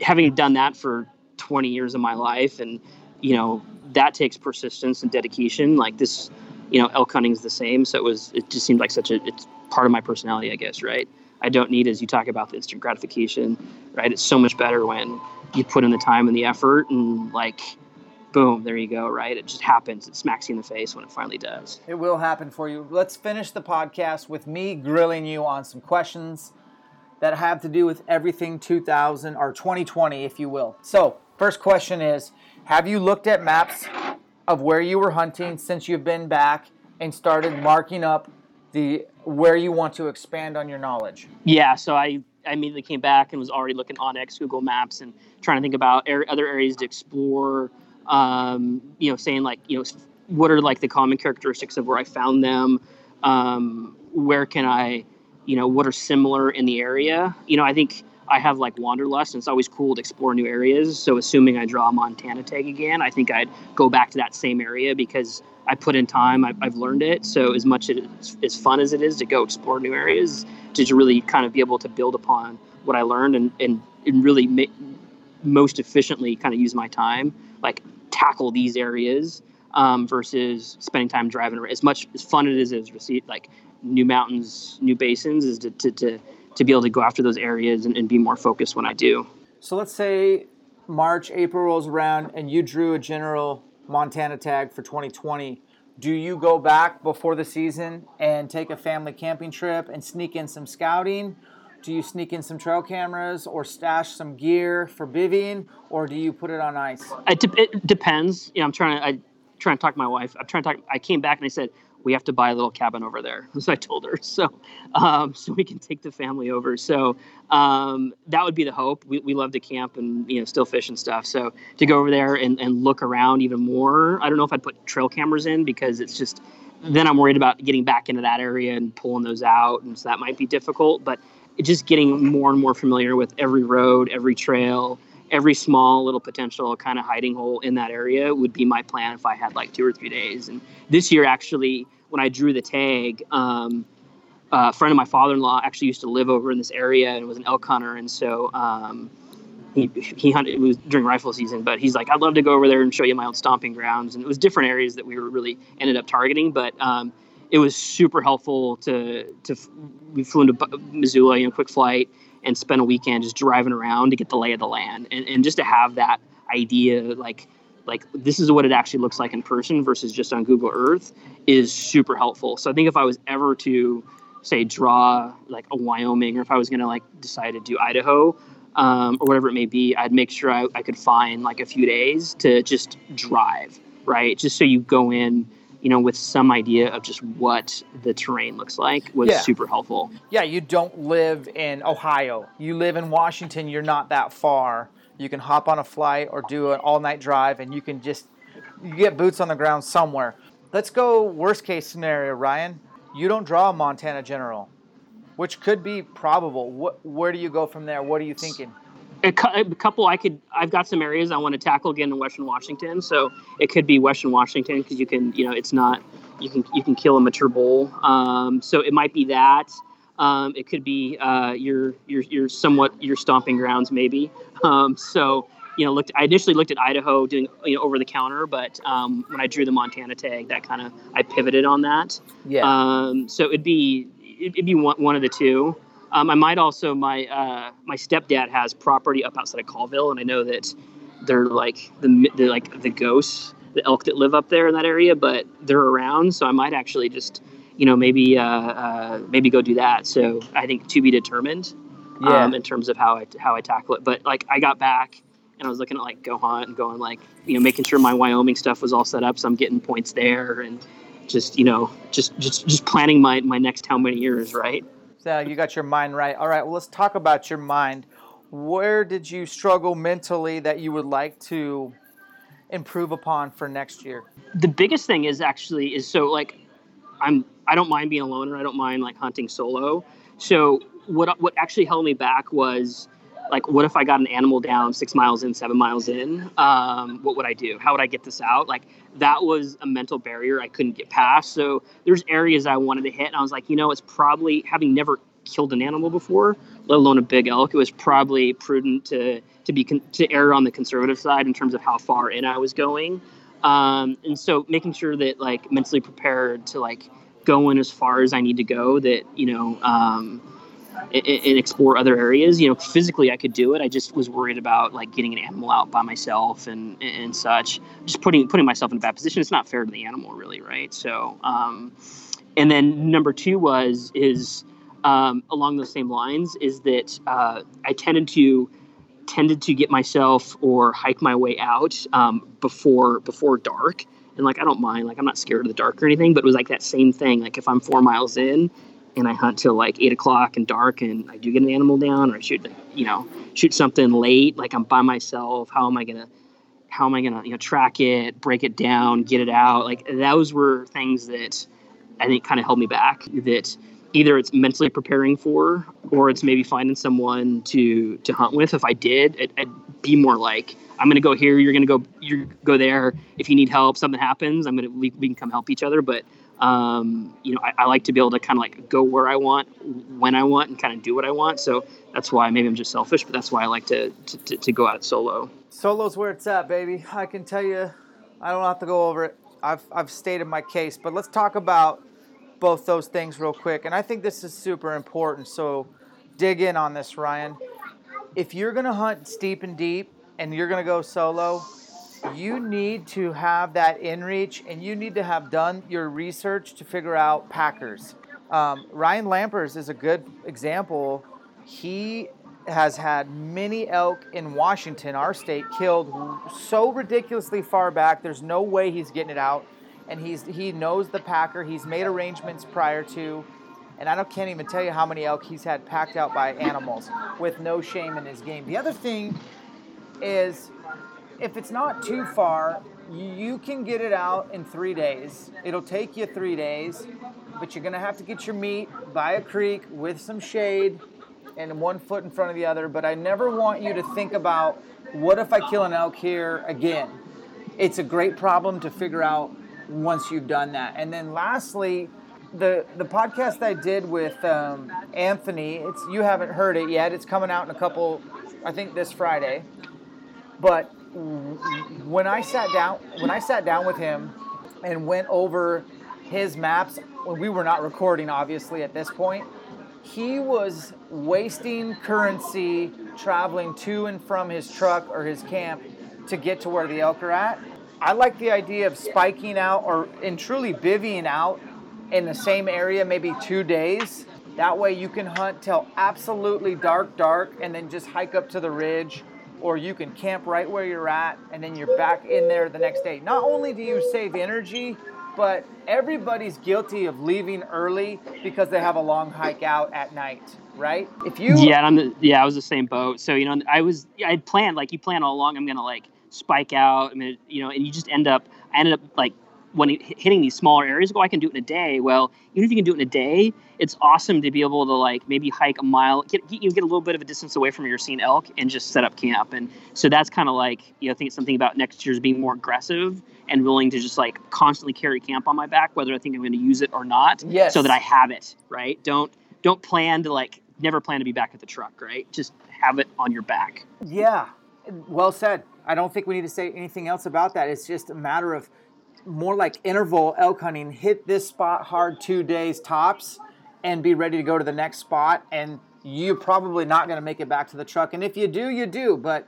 having done that for 20 years of my life, and, you know, that takes persistence and dedication. Like, this, you know, elk hunting is the same. So it just seemed like it's part of my personality, I guess, right? I don't need, as you talk about, the instant gratification, right? It's so much better when you put in the time and the effort, and like, boom, there you go, right? It just happens. It smacks you in the face when it finally does. It will happen for you. Let's finish the podcast with me grilling you on some questions that have to do with everything 2000 or 2020, if you will. So, first question is, have you looked at maps of where you were hunting since you've been back and started marking up where you want to expand on your knowledge? Yeah, so I immediately came back and was already looking on Onyx, Google Maps, and trying to think about other areas to explore, saying like, you know, what are like the common characteristics of where I found them? Where can I, you know, what are similar in the area? You know, I think I have like wanderlust, and it's always cool to explore new areas. So assuming I draw a Montana tag again, I think I'd go back to that same area because I put in time, I've learned it. So as much as fun as it is to go explore new areas, to really kind of be able to build upon what I learned and really most efficiently kind of use my time, like tackle these areas versus spending time driving. As much as fun it is to see like new mountains, new basins, is to be able to go after those areas and be more focused when I do. So let's say March, April rolls around and you drew a general Montana tag for 2020. Do you go back before the season and take a family camping trip and sneak in some scouting? Do you sneak in some trail cameras or stash some gear for bivvying, or do you put it on ice? It depends. You know, I'm trying to talk to my wife. I came back and I said, we have to buy a little cabin over there. So I told her, so we can take the family over. So that would be the hope. We love to camp and, you know, still fish and stuff. So to go over there and look around even more, I don't know if I'd put trail cameras in, because it's just, then I'm worried about getting back into that area and pulling those out. And so that might be difficult, but it's just getting more and more familiar with every road, every trail, every small little potential kind of hiding hole in that area would be my plan if I had like 2 or 3 days. And this year, actually, when I drew the tag, a friend of my father-in-law actually used to live over in this area and was an elk hunter. And so he hunted, it was during rifle season, but he's like, I'd love to go over there and show you my old stomping grounds. And it was different areas that we were really ended up targeting, but it was super helpful to we flew into Missoula, quick flight, and spent a weekend just driving around to get the lay of the land and just to have that idea, like this is what it actually looks like in person versus just on Google Earth is super helpful. So I think if I was ever to say draw like a Wyoming, or if I was going to like decide to do Idaho, or whatever it may be, I'd make sure I could find like a few days to just drive, right? Just so you go in, with some idea of just what the terrain looks like was super helpful. Yeah, you don't live in Ohio. You live in Washington. You're not that far. You can hop on a flight or do an all-night drive, and you get boots on the ground somewhere. Let's go worst-case scenario, Ryan. You don't draw a Montana General, which could be probable. Where do you go from there? What are you thinking? I've got some areas I want to tackle again in Western Washington. So it could be Western Washington because you can kill a mature bull. So it might be that. It could be your stomping grounds maybe. I initially looked at Idaho doing over the counter, but when I drew the Montana tag, I pivoted on that. Yeah. So it'd be one of the two. I might also, my stepdad has property up outside of Colville, and I know that they're like the ghosts, the elk that live up there in that area, but they're around. So I might actually just, maybe go do that. So I think to be determined, in terms of how I tackle it. But like I got back and I was looking at like Go Hunt and going like, making sure my Wyoming stuff was all set up. So I'm getting points there and just planning my next how many years. Right. So you got your mind right. All right, well, let's talk about your mind. Where did you struggle mentally that you would like to improve upon for next year? The biggest thing is so like I don't mind being a loner. I don't mind like hunting solo. So what actually held me back was like, what if I got an animal down 6 miles in, 7 miles in? What would I do? How would I get this out? Like that was a mental barrier I couldn't get past. So there's areas I wanted to hit. And I was like, it's probably, having never killed an animal before, let alone a big elk, it was probably prudent to err on the conservative side in terms of how far in I was going. And so making sure that like mentally prepared to like go in as far as I need to go that, and explore other areas, physically I could do it. I just was worried about like getting an animal out by myself and such, just putting myself in a bad position. It's not fair to the animal really. Right. So, and then number two is along those same lines is that, I tended to get myself or hike my way out, before dark. And like, I don't mind, like I'm not scared of the dark or anything, but it was like that same thing. Like if I'm 4 miles in, and I hunt till like 8 o'clock and dark and I do get an animal down or I shoot something late, like I'm by myself. How am I going to track it, break it down, get it out? Like those were things that I think kind of held me back that either it's mentally preparing for, or it's maybe finding someone to hunt with. If I did, I'd be more like, I'm going to go here. You're going to go there. If you need help, something happens. We can come help each other. But I like to be able to kind of like go where I want, when I want, and kind of do what I want. So that's why maybe I'm just selfish, but that's why I like to go out solo. Solo's where it's at, baby. I can tell you, I don't have to go over it. I've stated my case, but let's talk about both those things real quick. And I think this is super important. So dig in on this, Ryan. If you're going to hunt steep and deep and you're going to go solo, you need to have that in reach and you need to have done your research to figure out packers. Ryan Lampers is a good example. He has had many elk in Washington, our state, killed so ridiculously far back. There's no way he's getting it out. And he knows the packer. He's made arrangements prior to. And can't even tell you how many elk he's had packed out by animals with no shame in his game. The other thing is, if it's not too far, you can get it out in 3 days. It'll take you 3 days, but you're going to have to get your meat by a creek with some shade and one foot in front of the other, but I never want you to think about, what if I kill an elk here again? It's a great problem to figure out once you've done that. And then lastly, the podcast I did with Anthony, you haven't heard it yet. It's coming out in a couple, I think this Friday. But when I sat down with him and went over his maps, when we were not recording, obviously, at this point, he was wasting currency traveling to and from his truck or his camp to get to where the elk are at. I like the idea of spiking out and truly bivvying out in the same area, maybe 2 days. That way you can hunt till absolutely dark, and then just hike up to the ridge, or you can camp right where you're at, and then you're back in there the next day. Not only do you save energy, but everybody's guilty of leaving early because they have a long hike out at night, right? I was the same boat. So, I'd planned, like you plan all along, I'm going to like spike out, and you just I ended up like when hitting these smaller areas, I can do it in a day. Well, even if you can do it in a day, it's awesome to be able to like maybe hike a mile, get a little bit of a distance away from your seen elk and just set up camp. And so that's kind of like, I think it's something about next year's being more aggressive and willing to just like constantly carry camp on my back, whether I think I'm going to use it or not. Yes. So that I have it, right? Don't plan to like, never plan to be back at the truck, right? Just have it on your back. Yeah. Well said. I don't think we need to say anything else about that. It's just a matter of more like interval elk hunting, hit this spot hard 2 days tops and be ready to go to the next spot. And you're probably not going to make it back to the truck. And if you do, you do. But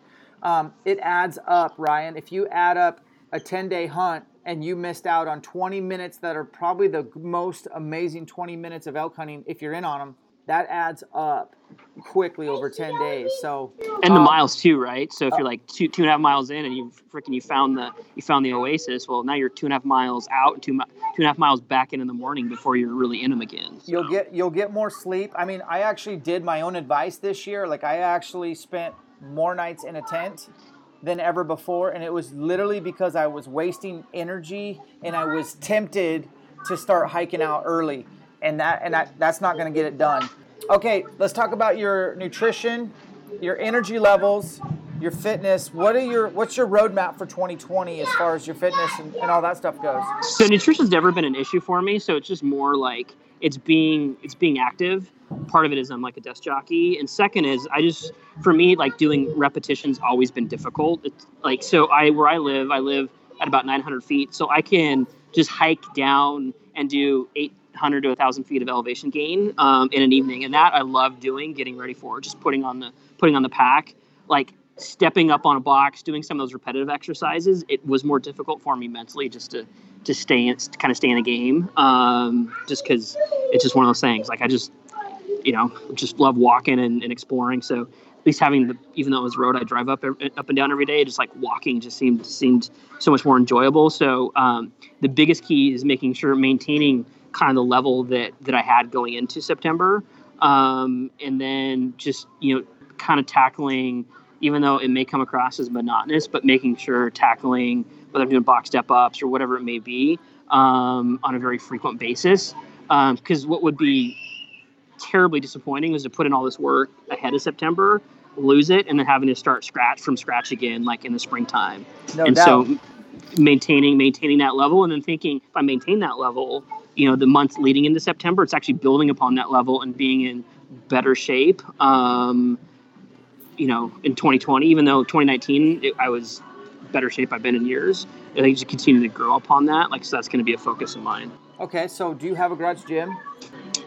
it adds up, Ryan. If you add up a 10-day hunt and you missed out on 20 minutes that are probably the most amazing 20 minutes of elk hunting, if you're in on them, that adds up quickly over 10 days. So and the miles too, right? So if you're like two and a half miles in and you found the oasis, well now you're 2.5 miles out and two and a half miles back in the morning before you're really in them again. So. You'll get more sleep. I mean, I actually did my own advice this year. Like I actually spent more nights in a tent than ever before, and it was literally because I was wasting energy and I was tempted to start hiking out early. And that's not going to get it done. Okay, let's talk about your nutrition, your energy levels, your fitness. What's your roadmap for 2020 as far as your fitness and all that stuff goes? So nutrition's never been an issue for me. So it's just more like it's being active. Part of it is I'm like a desk jockey, and second is for me like doing repetitions always been difficult. It's like I live at about 900 feet, so I can just hike down and do 800 to 1,000 feet of elevation gain in an evening, and that I love doing. Getting ready for just putting on the pack, like stepping up on a box, doing some of those repetitive exercises. It was more difficult for me mentally just to stay in the game, just because it's just one of those things. Like I just love walking and exploring. So at least even though it was road I drive up and down every day, just like walking just seemed so much more enjoyable. So the biggest key is making sure maintaining kind of the level that I had going into September. And then just, kind of tackling, even though it may come across as monotonous, but making sure tackling, whether I'm doing box step ups or whatever it may be, on a very frequent basis. Because what would be terribly disappointing was to put in all this work ahead of September, lose it, and then having to start from scratch again, like in the springtime. So maintaining that level, and then thinking, if I maintain that level, the months leading into September, it's actually building upon that level and being in better shape, in 2020, even though 2019, I was better shape I've been in years. I think just continue to grow upon that. Like, so that's going to be a focus of mine. Okay. So do you have a garage gym?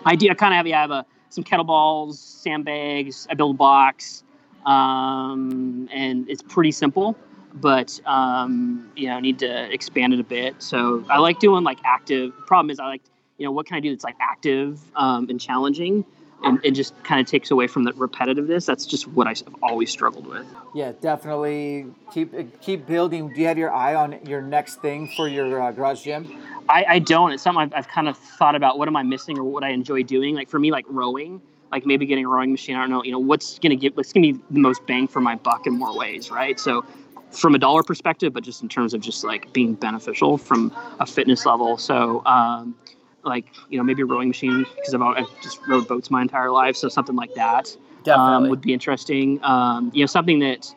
I do. I kind of have, some kettlebells, sandbags, I build a box, and it's pretty simple, but, I need to expand it a bit. So I like doing like active. Problem is I like, what can I do that's like active and challenging, and it just kind of takes away from the repetitiveness. That's just what I've always struggled with. Yeah, definitely keep building. Do you have your eye on your next thing for your garage gym? I don't. It's something I've kind of thought about. What am I missing, or what I enjoy doing? Like for me, like rowing. Like maybe getting a rowing machine. I don't know. What's gonna be the most bang for my buck in more ways, right? So from a dollar perspective, but just in terms of just like being beneficial from a fitness level. So maybe a rowing machine, because I've just rowed boats my entire life. So something like that. would be interesting. Something that,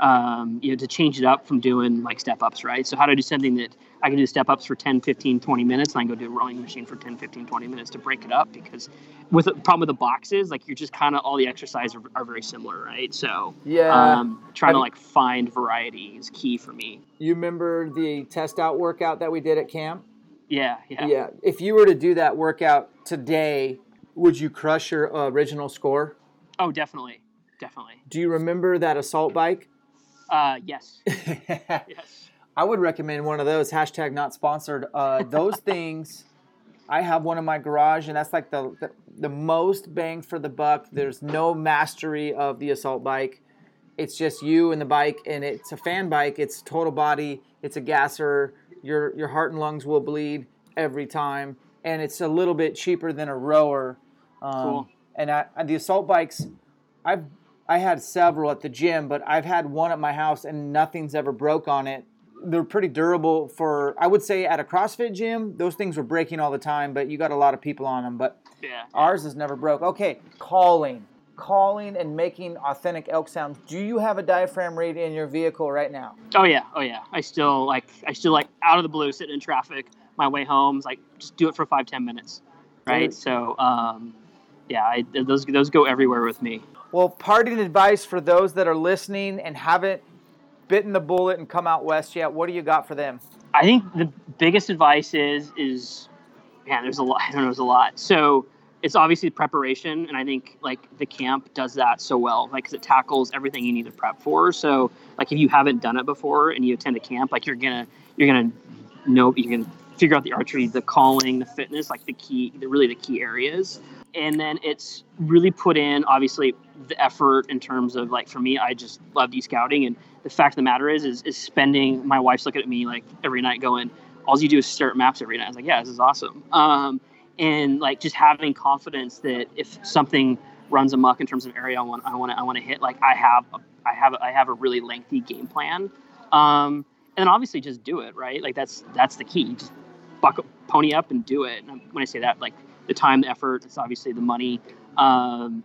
to change it up from doing like step ups, right? So how do I do something that I can do step ups for 10, 15, 20 minutes, and I can go do a rowing machine for 10, 15, 20 minutes to break it up? Because with the problem with the boxes, like you're just kind of all the exercises are very similar, right? So trying to like find variety is key for me. You remember the test out workout that we did at camp? Yeah. If you were to do that workout today, would you crush your original score? Oh, definitely. Do you remember that assault bike? Yes. Yes. I would recommend one of those. # not sponsored. Those things, I have one in my garage, and that's like the most bang for the buck. There's no mastery of the assault bike. It's just you and the bike, and it's a fan bike. It's total body. It's a gasser. Your heart and lungs will bleed every time, and it's a little bit cheaper than a rower. Cool. And the assault bikes, I had several at the gym, but I've had one at my house and nothing's ever broke on it. They're pretty durable for, I would say at a CrossFit gym, those things were breaking all the time, but you got a lot of people on them, but ours is never broke. Okay, calling and making authentic elk sounds. Do you have a diaphragm read in your vehicle right now? Oh yeah. I still out of the blue sitting in traffic, my way home, like just do it for 5-10 minutes, right? So, those go everywhere with me. Well, parting advice for those that are listening and haven't bitten the bullet and come out west yet, what do you got for them? I think the biggest advice is there's a lot. So it's obviously preparation, and I think like the camp does that so well, like because it tackles everything you need to prep for. So like if you haven't done it before and you attend a camp, like you're gonna know, you can figure out the archery, the calling, the fitness, like the key areas. And then it's really put in, obviously, the effort in terms of, like, for me, I just loved e-scouting. And the fact of the matter is spending, my wife's looking at me, like, every night going, all you do is stare at maps every night. I was like, yeah, this is awesome. And, like, just having confidence that if something runs amok in terms of area I want to hit, like, I have a really lengthy game plan. And then obviously just do it, right? Like, that's the key. Just pony up and do it. And when I say that, like, the time, the effort, it's obviously the money. I'm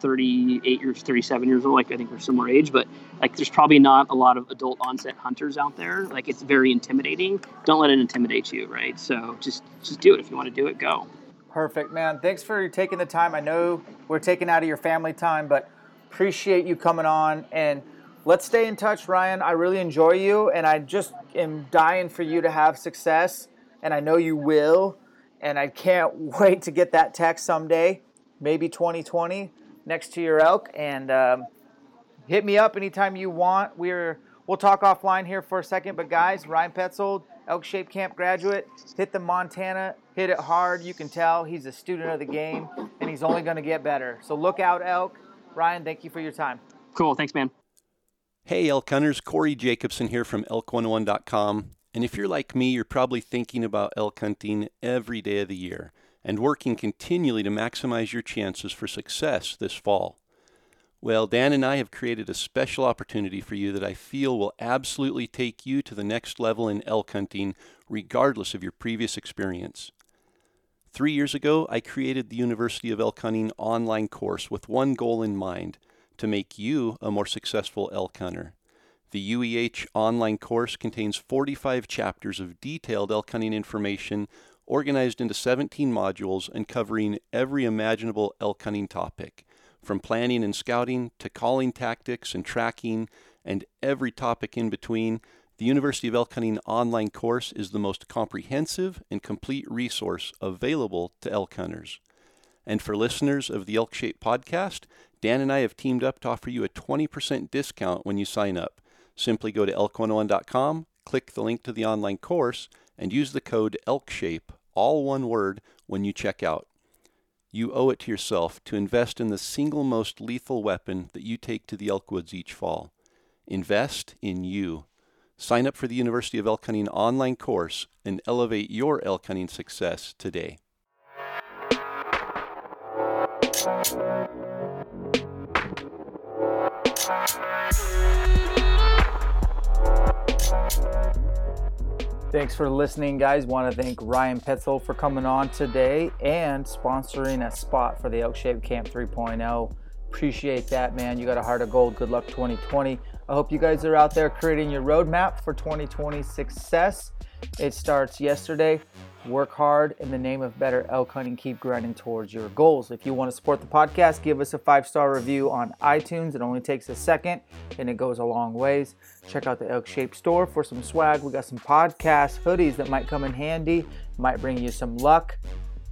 37 years old. Like, I think we're similar age, but like, there's probably not a lot of adult onset hunters out there. Like, it's very intimidating. Don't let it intimidate you, right? So just do it. If you want to do it, go. Perfect, man. Thanks for taking the time. I know we're taking out of your family time, but appreciate you coming on, and let's stay in touch, Ryan. I really enjoy you, and I just am dying for you to have success, and I know you will. And I can't wait to get that text someday, maybe 2020, next to your elk. And hit me up anytime you want. We'll talk offline here for a second. But, guys, Ryan Petzold, Elk Shape Camp graduate, hit the Montana, hit it hard. You can tell he's a student of the game, and he's only going to get better. So look out, elk. Ryan, thank you for your time. Cool. Thanks, man. Hey, elk hunters. Corey Jacobson here from elk101.com. And if you're like me, you're probably thinking about elk hunting every day of the year and working continually to maximize your chances for success this fall. Well, Dan and I have created a special opportunity for you that I feel will absolutely take you to the next level in elk hunting, regardless of your previous experience. 3 years ago, I created the University of Elk Hunting online course with one goal in mind: to make you a more successful elk hunter. The UEH online course contains 45 chapters of detailed elk hunting information organized into 17 modules and covering every imaginable elk hunting topic, from planning and scouting to calling tactics and tracking and every topic in between. The University of Elk Hunting online course is the most comprehensive and complete resource available to elk hunters. And for listeners of the Elk Shape podcast, Dan and I have teamed up to offer you a 20% discount when you sign up. Simply go to elk101.com, click the link to the online course, and use the code ELKSHAPE, all one word, when you check out. You owe it to yourself to invest in the single most lethal weapon that you take to the elk woods each fall. Invest in you. Sign up for the University of Elk Hunting online course and elevate your elk hunting success today. Thanks for listening, guys. Want to thank Ryan Petzold for coming on today and sponsoring a spot for the Elk Shape Camp 3.0. Appreciate that, man. You got a heart of gold. Good luck 2020. I hope you guys are out there creating your roadmap for 2020 success. It starts yesterday. Work hard in the name of better elk hunting. Keep grinding towards your goals. If you want to support the podcast, give us a 5-star review on iTunes. It only takes a second and it goes a long ways. Check out the Elk Shape store for some swag. We got some podcast hoodies that might come in handy, might bring you some luck.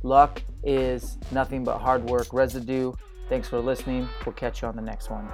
Luck is nothing but hard work residue. Thanks for listening. We'll catch you on the next one.